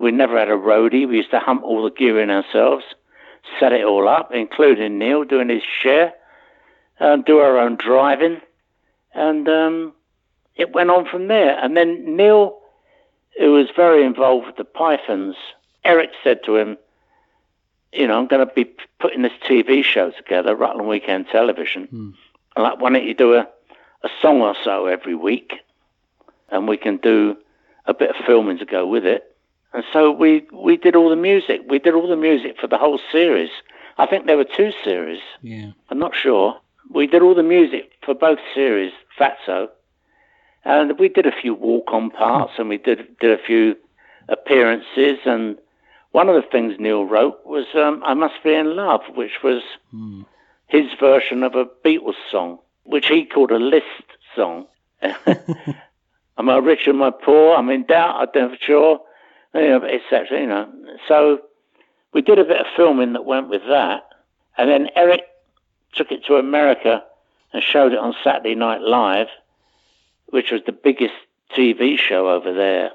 We never had a roadie. We used to hump all the gear in ourselves, set it all up, including Neil doing his share, and do our own driving. And um, it went on from there. And then Neil, who was very involved with the Pythons, Eric said to him, "You know, I'm going to be putting this T V show together, Rutland Weekend Television. Mm. I'm like, why don't you do a, a song or so every week? And we can do a bit of filming to go with it." And so we, we did all the music. We did all the music for the whole series. I think there were two series. Yeah. I'm not sure. We did all the music for both series, Fatso. And we did a few walk-on parts and we did did a few appearances. And one of the things Neil wrote was um, "I Must Be in Love," which was mm. his version of a Beatles song, which he called a List song. "Am I rich, am I poor? I'm in doubt, I'm never sure." You know, et cetera, you know. So we did a bit of filming that went with that, and then Eric took it to America and showed it on Saturday Night Live, which was the biggest T V show over there,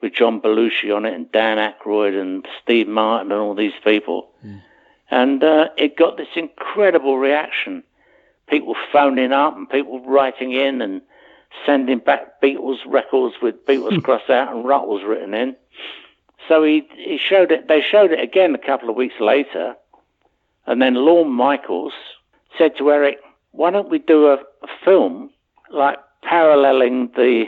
with John Belushi on it and Dan Aykroyd and Steve Martin and all these people. Mm. And uh, it got this incredible reaction. People phoning up and people writing in and sending back Beatles records with Beatles crossed out and Rutles written in. So he he showed it. They showed it again a couple of weeks later, and then Lorne Michaels said to Eric, "Why don't we do a, a film like paralleling the,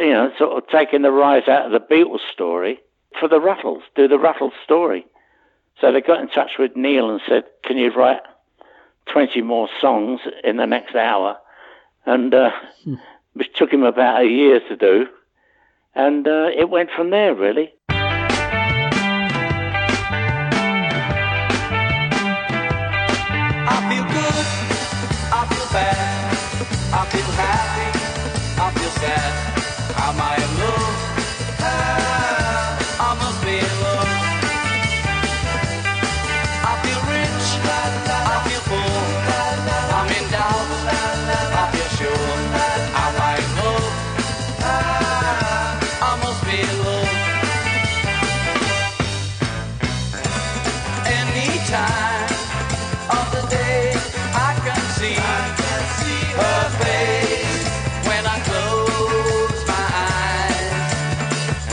you know, sort of taking the rise out of the Beatles story for the Rutles? Do the Rutles story." So they got in touch with Neil and said, "Can you write twenty more songs in the next hour?" And uh, which took him about a year to do, and uh, it went from there, really. I feel good, I feel bad, I feel happy, I feel sad. Am I in love? Ah, I must be in love. I feel rich, I feel poor, I'm in doubt, I feel sure. Am I in love? Ah, I must be in love. Any time of the day I can see, I can see her face when I close my eyes.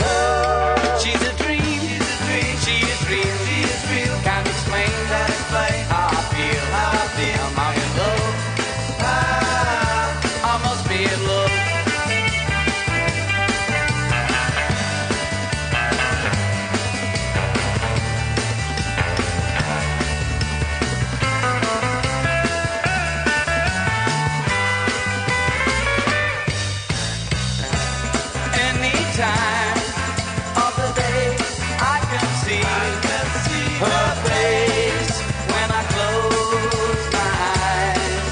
Oh, she's a dream, she's a dream, she is real, she is real. Can't explain, can't explain how I feel, how I feel. Am I in love? Ah, I must be in love. Time of the day I can see, I can see her face when I close my eyes.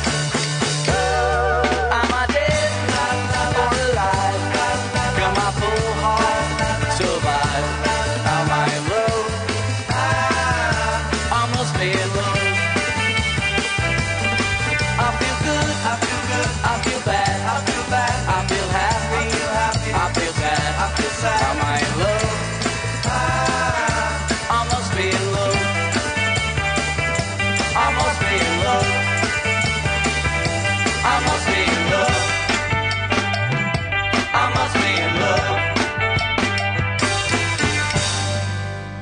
Oh, am I dead or alive? Can my poor heart survive? Am I in love? Ah, I must be in love. I feel good, I feel good, I feel bad, I feel bad, I feel happy. I feel sad.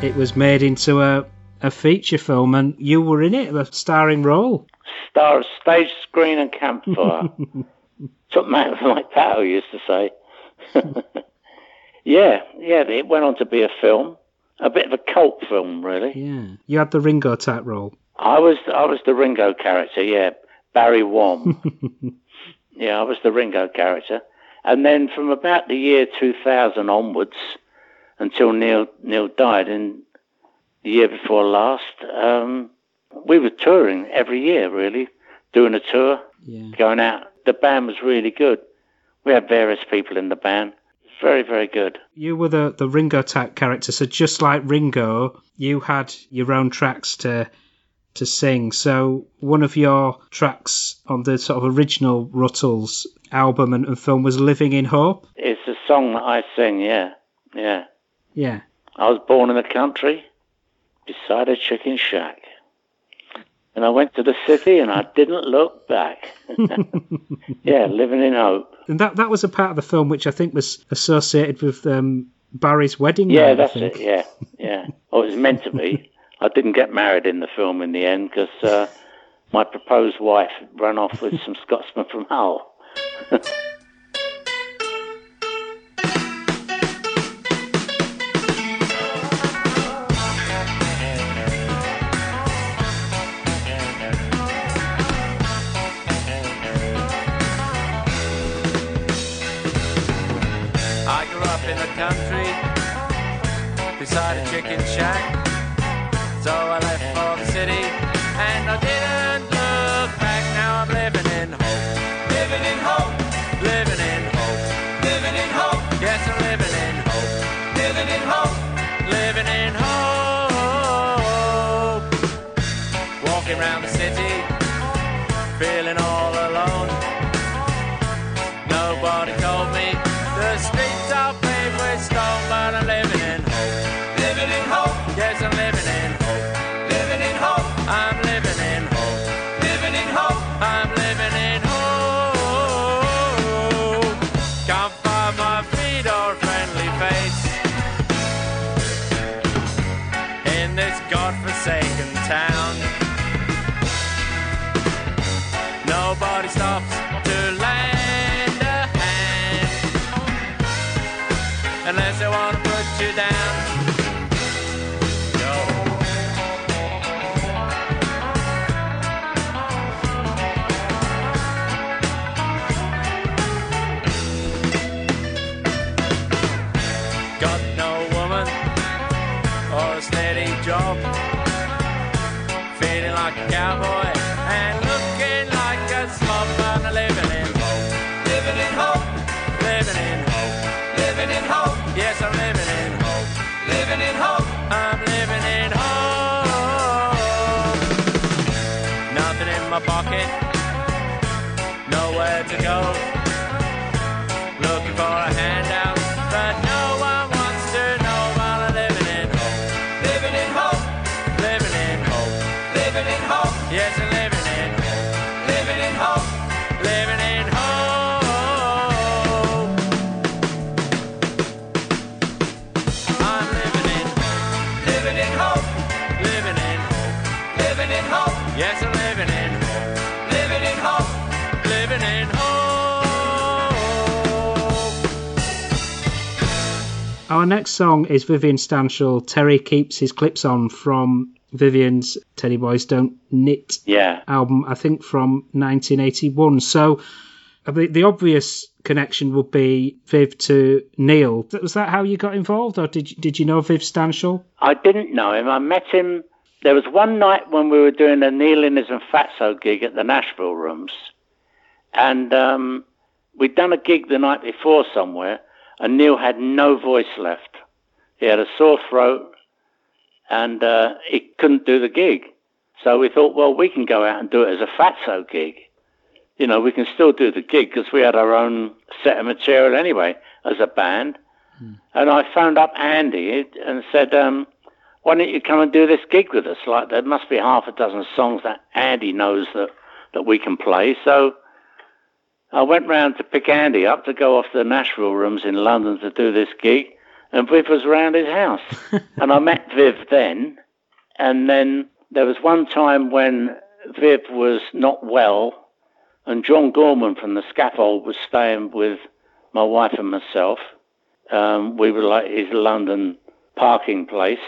it was made into a, a feature film, and you were in it, a starring role. Star, stage, screen and campfire. Took man like Patto used to say. yeah, yeah, it went on to be a film. A bit of a cult film, really. Yeah. You had the Ringo type role. I was I was the Ringo character, yeah. Barry Wom. yeah, I was the Ringo character. And then from about the year two thousand onwards until Neil Neil died in the year before last, um, we were touring every year, really, doing a tour, yeah. going out. The band was really good. We had various people in the band. Very, very good. You were the, the Ringo-type character, so just like Ringo, you had your own tracks to to sing. So one of your tracks on the sort of original Rutles album and, and film was Living in Hope. It's a song that I sing, yeah. Yeah. Yeah. I was born in the country beside a chicken shack. And I went to the city and I didn't look back. yeah, living in hope. And that, that was a part of the film which I think was associated with um, Barry's wedding. Yeah, night, that's it, yeah. yeah. Oh, it was meant to be. I didn't get married in the film in the end because uh, my proposed wife ran off with some Scotsman from Hull. Beside a chicken shack, so I left for the city and I didn't look back. Now I'm living in hope, living in hope, living in hope, living in hope. Yes, I'm living in hope, living in hope, living in hope. Walking around the city, feeling all alone. Nobody told me the streets are paved with stone, but I'm living. Cowboy and looking like a slump, and I'm living in hope, living in hope, living in hope, living in hope. Yes, I'm living in hope, living in hope. I'm living in hope. Nothing in my pocket, nowhere to go. Looking for a handout, but no one wants to know while I'm living in hope, living in hope, living in hope, living in hope. Yes, I'm living in hope, living in hope, living in hope. I'm living in hope, living in hope, living in hope, living in hope. Yes, I'm living in hope, living in hope, living in hope. Our next song is Vivian Stanshall, Terry Keeps His Clips On, from Vivian's Teddy Boys Don't Knit yeah. album, I think from nineteen eighty-one. So I mean, the obvious connection would be Viv to Neil. Was that how you got involved, or did you, did you know Viv Stanshall? I didn't know him. I met him. There was one night when we were doing a Neil Innes and Fatso gig at the Nashville Rooms, and um, we'd done a gig the night before somewhere, and Neil had no voice left. He had a sore throat, and uh, he couldn't do the gig. So we thought, well, we can go out and do it as a Fatso gig. You know, we can still do the gig because we had our own set of material anyway as a band. Mm. And I phoned up Andy and said, um, why don't you come and do this gig with us? Like, there must be half a dozen songs that Andy knows that, that we can play. So I went round to pick Andy up to go off to the Nashville Rooms in London to do this gig. and Viv was round his house. And I met Viv then, and then there was one time when Viv was not well, and John Gorman from The Scaffold was staying with my wife and myself. Um, we were like his London parking place,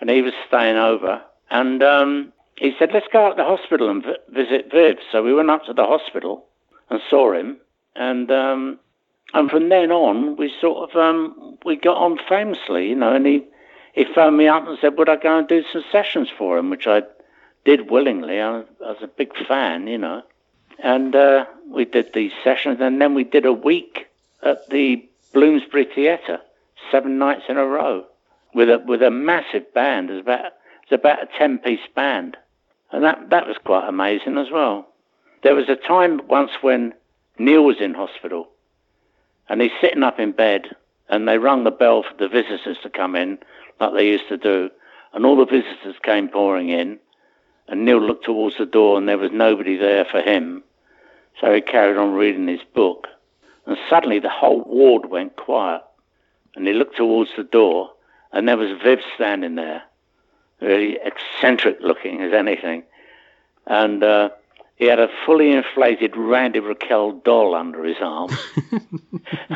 and he was staying over. And um, he said, let's go up to the hospital and v- visit Viv. So we went up to the hospital and saw him. And um, and from then on, we sort of, um, we got on famously, you know, and he, he phoned me up and said, would I go and do some sessions for him, which I did willingly. I was, I was a big fan, you know. And uh, we did these sessions, and then we did a week at the Bloomsbury Theatre, seven nights in a row, with a with a massive band. It was about, it was about a ten-piece band, and that, that was quite amazing as well. There was a time once when Neil was in hospital, and he's sitting up in bed, and they rung the bell for the visitors to come in, like they used to do, and all the visitors came pouring in, and Neil looked towards the door, and there was nobody there for him, so he carried on reading his book. And suddenly the whole ward went quiet, and he looked towards the door, and there was Viv standing there, really eccentric looking as anything, and uh, he had a fully inflated Randy Raquel doll under his arm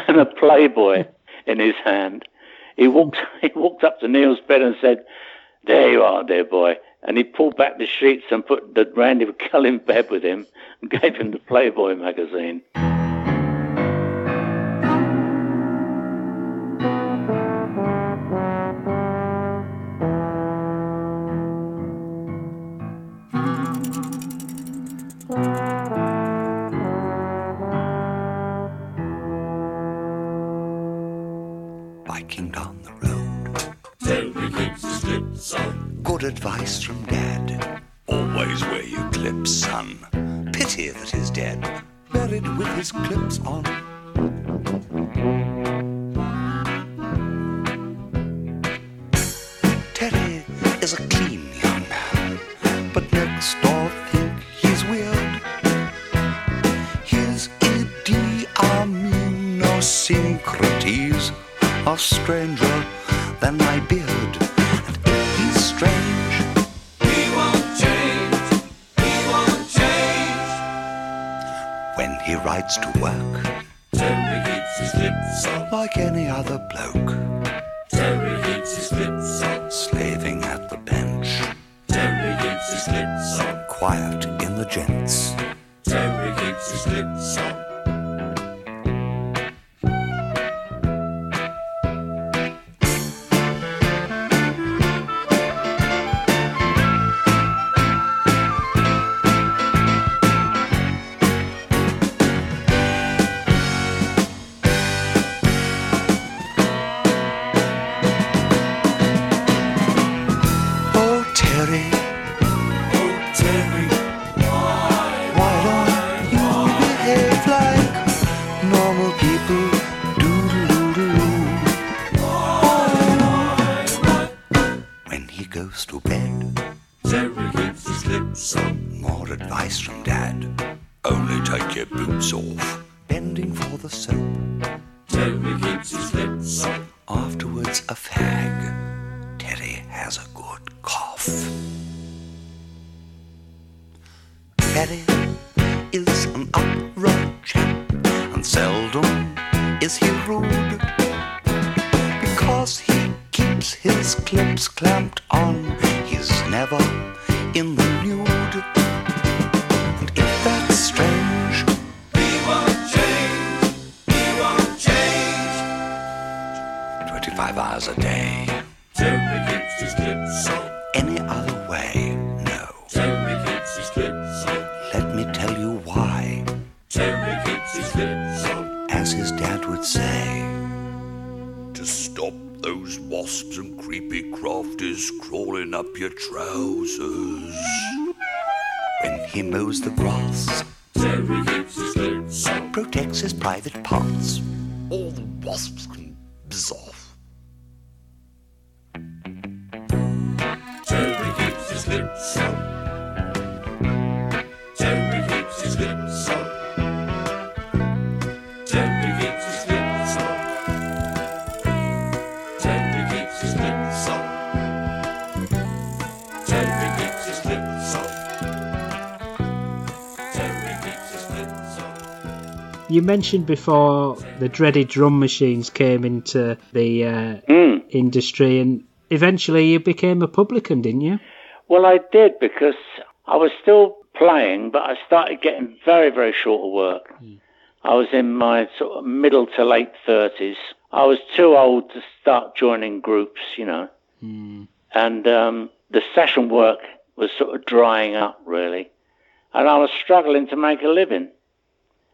and a Playboy in his hand. He walked, he walked up to Neil's bed and said, there you are, dear boy. And he pulled back the sheets and put the Randy Raquel in bed with him and gave him the Playboy magazine. Advice from Dad. Always wear your clips, son. Pity that his dad buried with his clips on. Terry is a clean young man, but next door think he's weird. His idiosyncrasies are mean, are stranger than my beard. Rides to work. Terry keeps his lips up like any other bloke. Terry keeps his lips up, slaving at the bench. Terry keeps his lips up, quiet in the gents. Terry keeps his lips up. Terry keeps his lips on. Terry keeps his lips on. You mentioned before the dreaded drum machines came into the uh, mm. industry, and eventually you became a publican, didn't you? Well, I did, because I was still playing, but I started getting very, very short of work. Mm. I was in my sort of middle to late thirties. I was too old to start joining groups, you know. Mm. And um, the session work was sort of drying up, really. And I was struggling to make a living.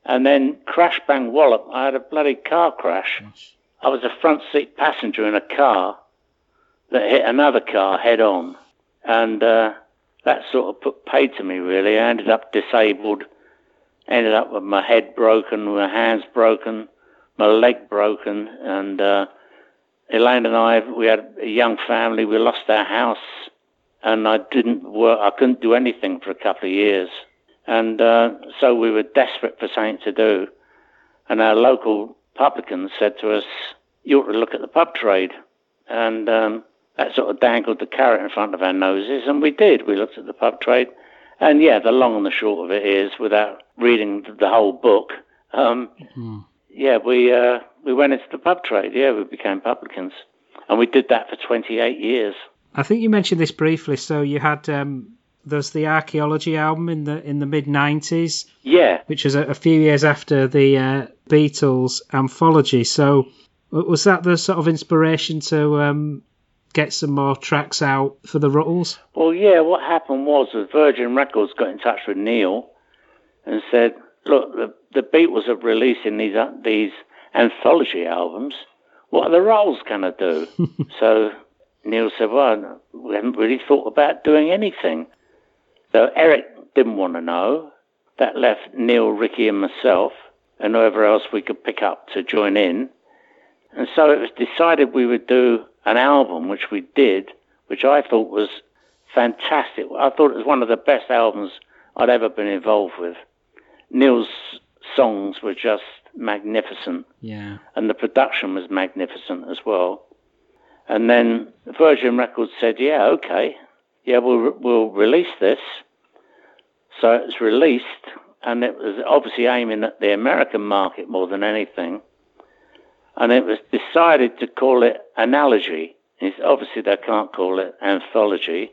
And then, crash, bang, wallop, I had a bloody car crash. Yes. I was a front seat passenger in a car that hit another car head on. And uh, that sort of put paid to me, really. I ended up disabled, ended up with my head broken, my hands broken, my leg broken. And uh, Elaine and I, we had a young family. We lost our house. And I didn't work. I couldn't do anything for a couple of years. And uh, so we were desperate for something to do. And our local publican said to us, you ought to look at the pub trade. And um, that sort of dangled the carrot in front of our noses. And we did. We looked at the pub trade. And, yeah, the long and the short of it is, without reading the whole book, um, mm-hmm. yeah, we uh, we went into the pub trade. Yeah, we became publicans. And we did that for twenty-eight years. I think you mentioned this briefly. So you had... Um There's the Archaeology album in the in the mid nineties, yeah, which was a, a few years after the uh, Beatles anthology. So was that the sort of inspiration to um, get some more tracks out for the Rutles? Well, yeah, what happened was that Virgin Records got in touch with Neil and said, look, the, the Beatles are releasing these uh, these anthology albums. What are the Rutles going to do? So Neil said, well, we haven't really thought about doing anything. So Eric didn't want to know. That left Neil, Ricky and myself and whoever else we could pick up to join in. And so it was decided we would do an album, which we did, which I thought was fantastic. I thought it was one of the best albums I'd ever been involved with. Neil's songs were just magnificent. Yeah. And the production was magnificent as well. And then Virgin Records said, yeah, okay. Yeah, we'll, we'll release this. So it was released, and it was obviously aiming at the American market more than anything. And it was decided to call it Analogy. It's obviously they can't call it anthology.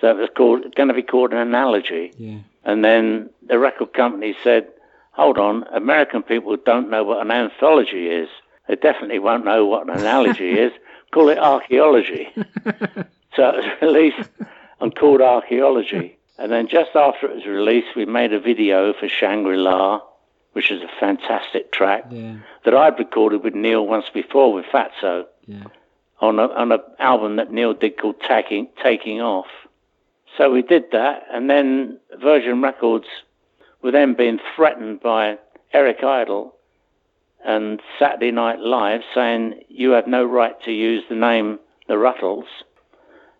So it was called going to be called an analogy. Yeah. And then the record company said, hold on, American people don't know what an anthology is. They definitely won't know what an analogy is. Call it archaeology. So it was released and called Archaeology. And then just after it was released, we made a video for Shangri-La, which is a fantastic track yeah. that I'd recorded with Neil once before with Fatso yeah. on a, on an album that Neil did called Taking, Taking Off. So we did that, and then Virgin Records were then being threatened by Eric Idle and Saturday Night Live saying, you have no right to use the name The Rutles.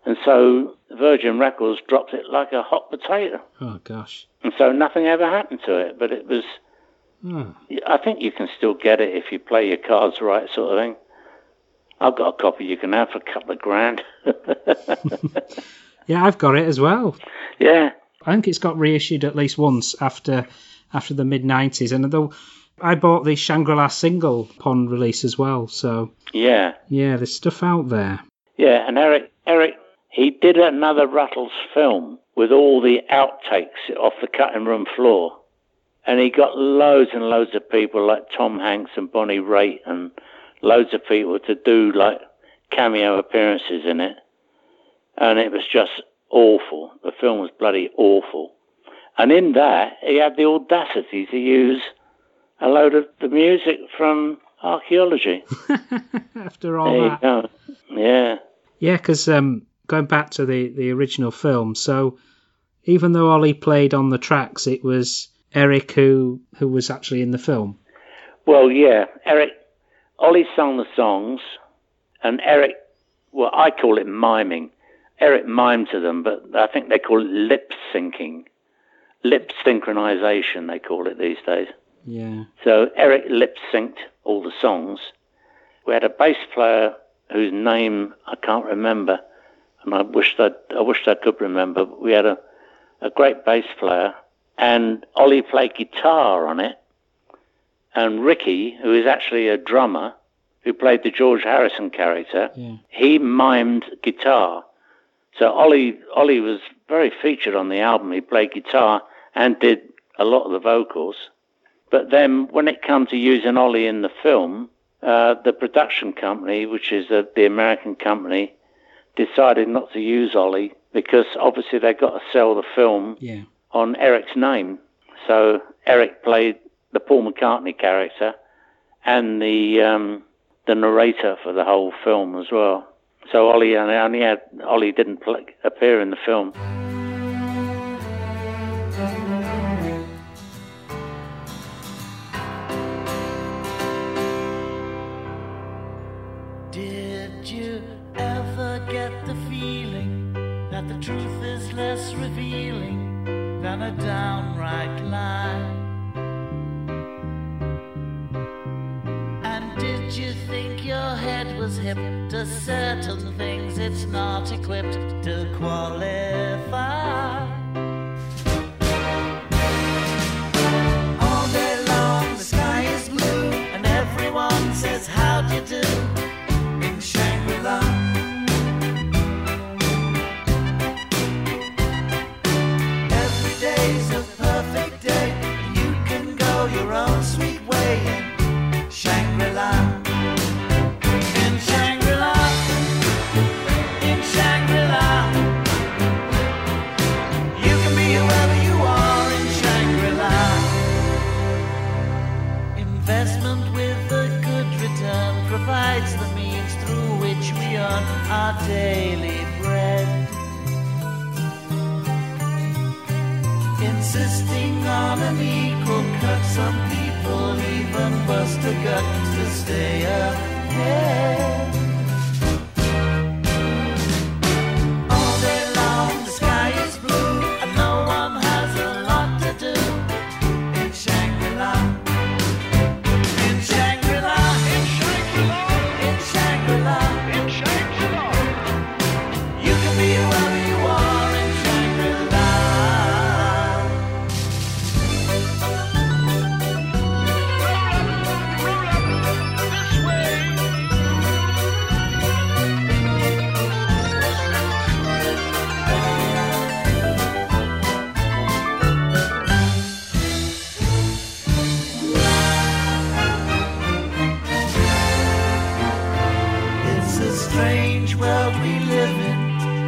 And so Virgin Records dropped it like a hot potato. Oh, gosh. And so nothing ever happened to it, but it was... Mm. I think you can still get it if you play your cards right, sort of thing. I've got a copy you can have for a couple of grand. Yeah, I've got it as well. Yeah. I think it's got reissued at least once after after the mid nineties. And though I bought the Shangri-La single upon release as well, so... Yeah. Yeah, there's stuff out there. Yeah, and Eric... Eric He did another Rutles film with all the outtakes off the cutting room floor. And he got loads and loads of people like Tom Hanks and Bonnie Raitt and loads of people to do like cameo appearances in it. And it was just awful. The film was bloody awful. And in that, he had the audacity to use a load of the music from Archaeology. After all there that. You go. Yeah. Yeah, because... Um... Going back to the, the original film, so even though Ollie played on the tracks, it was Eric who who was actually in the film. Well, yeah, Eric, Ollie sang the songs, and Eric, well, I call it miming. Eric mimed to them, but I think they call it lip syncing, lip synchronization. They call it these days. Yeah. So Eric lip synced all the songs. We had a bass player whose name I can't remember. And I wished I I wished I could remember. But we had a, a great bass player, and Ollie played guitar on it, And Ricky, who is actually a drummer, who played the George Harrison character, yeah. he mimed guitar. So Ollie, Ollie was very featured on the album. He played guitar and did a lot of the vocals. But then when it comes to using Ollie in the film, uh, the production company, which is uh, the American company, decided not to use Ollie because obviously they got to sell the film yeah. on Eric's name. So Eric played the Paul McCartney character and the um, the narrator for the whole film as well. So Ollie only had Ollie didn't play, appear in the film. Did you ever get the feeling that the truth is less revealing than a downright lie? You think your head was hip to certain things it's not equipped to qualify. All day long the sky is blue and everyone says how do you do in Shangri-La. Every day's a perfect day and you can go your own sweet way in Shangri-La. Provides the means through which we earn our daily bread. Insisting on an equal cut, some people even bust a gut to stay ahead. All day long the sky is blue and no one has a lot to do in Shangri-La.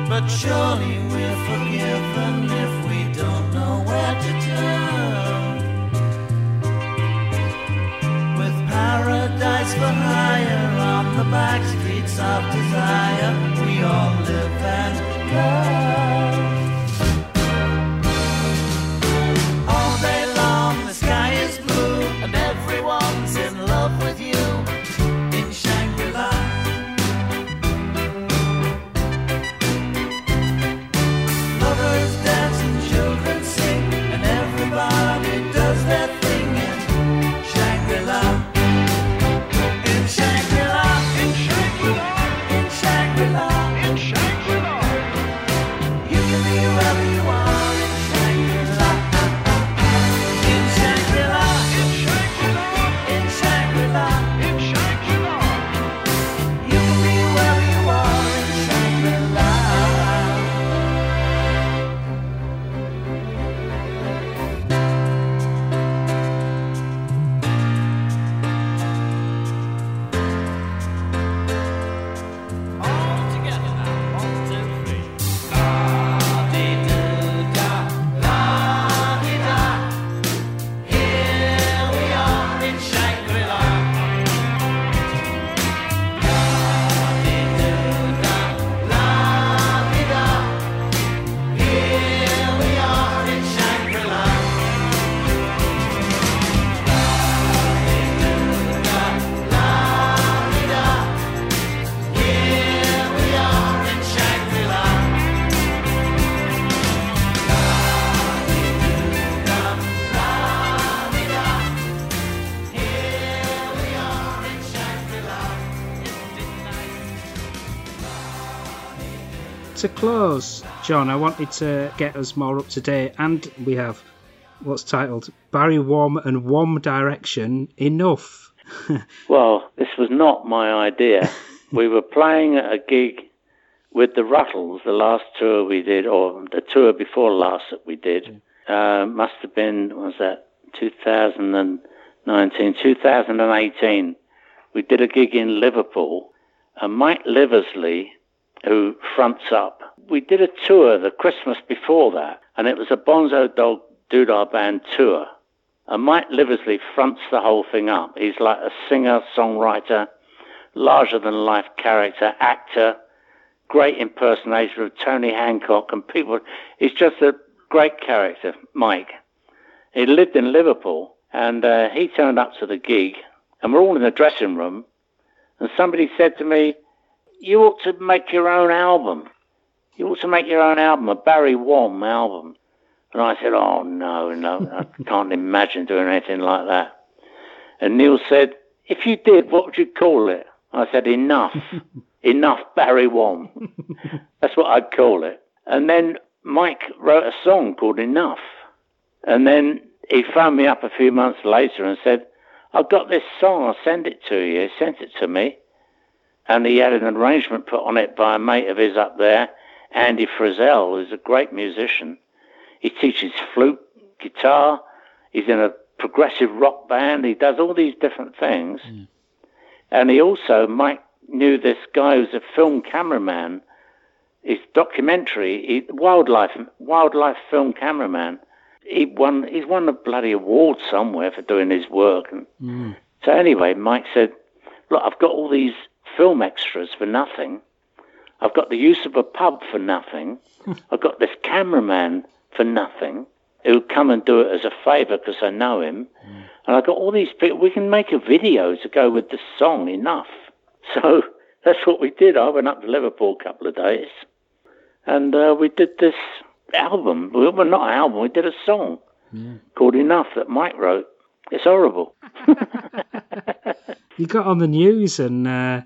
But surely we're forgiven if we don't know where to turn. With paradise for hire on the back streets of desire, we all live and learn. All day long the sky is blue and everyone's in love with you. To close, John, I wanted to get us more up to date, and we have what's titled Barry Wom and Wom Direction, Enough. Well, this was not my idea. We were playing a gig with the Rutles, the last tour we did, or the tour before last that we did. Uh, must have been, what was that, two thousand nineteen, two thousand eighteen. We did a gig in Liverpool, and Mike Liversley, who fronts up, we did a tour the Christmas before that, and it was a Bonzo Dog Doodah Band tour. And Mike Liversley fronts the whole thing up. He's like a singer, songwriter, larger-than-life character, actor, great impersonator of Tony Hancock and people. He's just a great character, Mike. He lived in Liverpool, and uh, he turned up to the gig, and we're all in the dressing room, and somebody said to me, you ought to make your own album. You ought to make your own album, a Barry Wom album. And I said, oh, no, no, I can't imagine doing anything like that. And Neil said, if you did, what would you call it? I said, Enough. Enough Barry Wom. That's what I'd call it. And then Mike wrote a song called Enough. And then he phoned me up a few months later and said, I've got this song, I'll send it to you. He sent it to me. And he had an arrangement put on it by a mate of his up there, Andy Frizzell, who's a great musician. He teaches flute, guitar. He's in a progressive rock band. He does all these different things. Mm. And he also, Mike knew this guy who's a film cameraman. His documentary, he, wildlife, wildlife film cameraman. He won. He's won a bloody award somewhere for doing his work. And mm. So anyway, Mike said, look, I've got all these film extras for nothing. I've got the use of a pub for nothing. I've got this cameraman for nothing who'll come and do it as a favour because I know him. Mm. And I've got all these people. We can make a video to go with the song Enough. So that's what we did. I went up to Liverpool a couple of days and uh, we did this album. Well, not an album. We did a song mm. called Enough that Mike wrote. It's horrible. You got on the news and uh,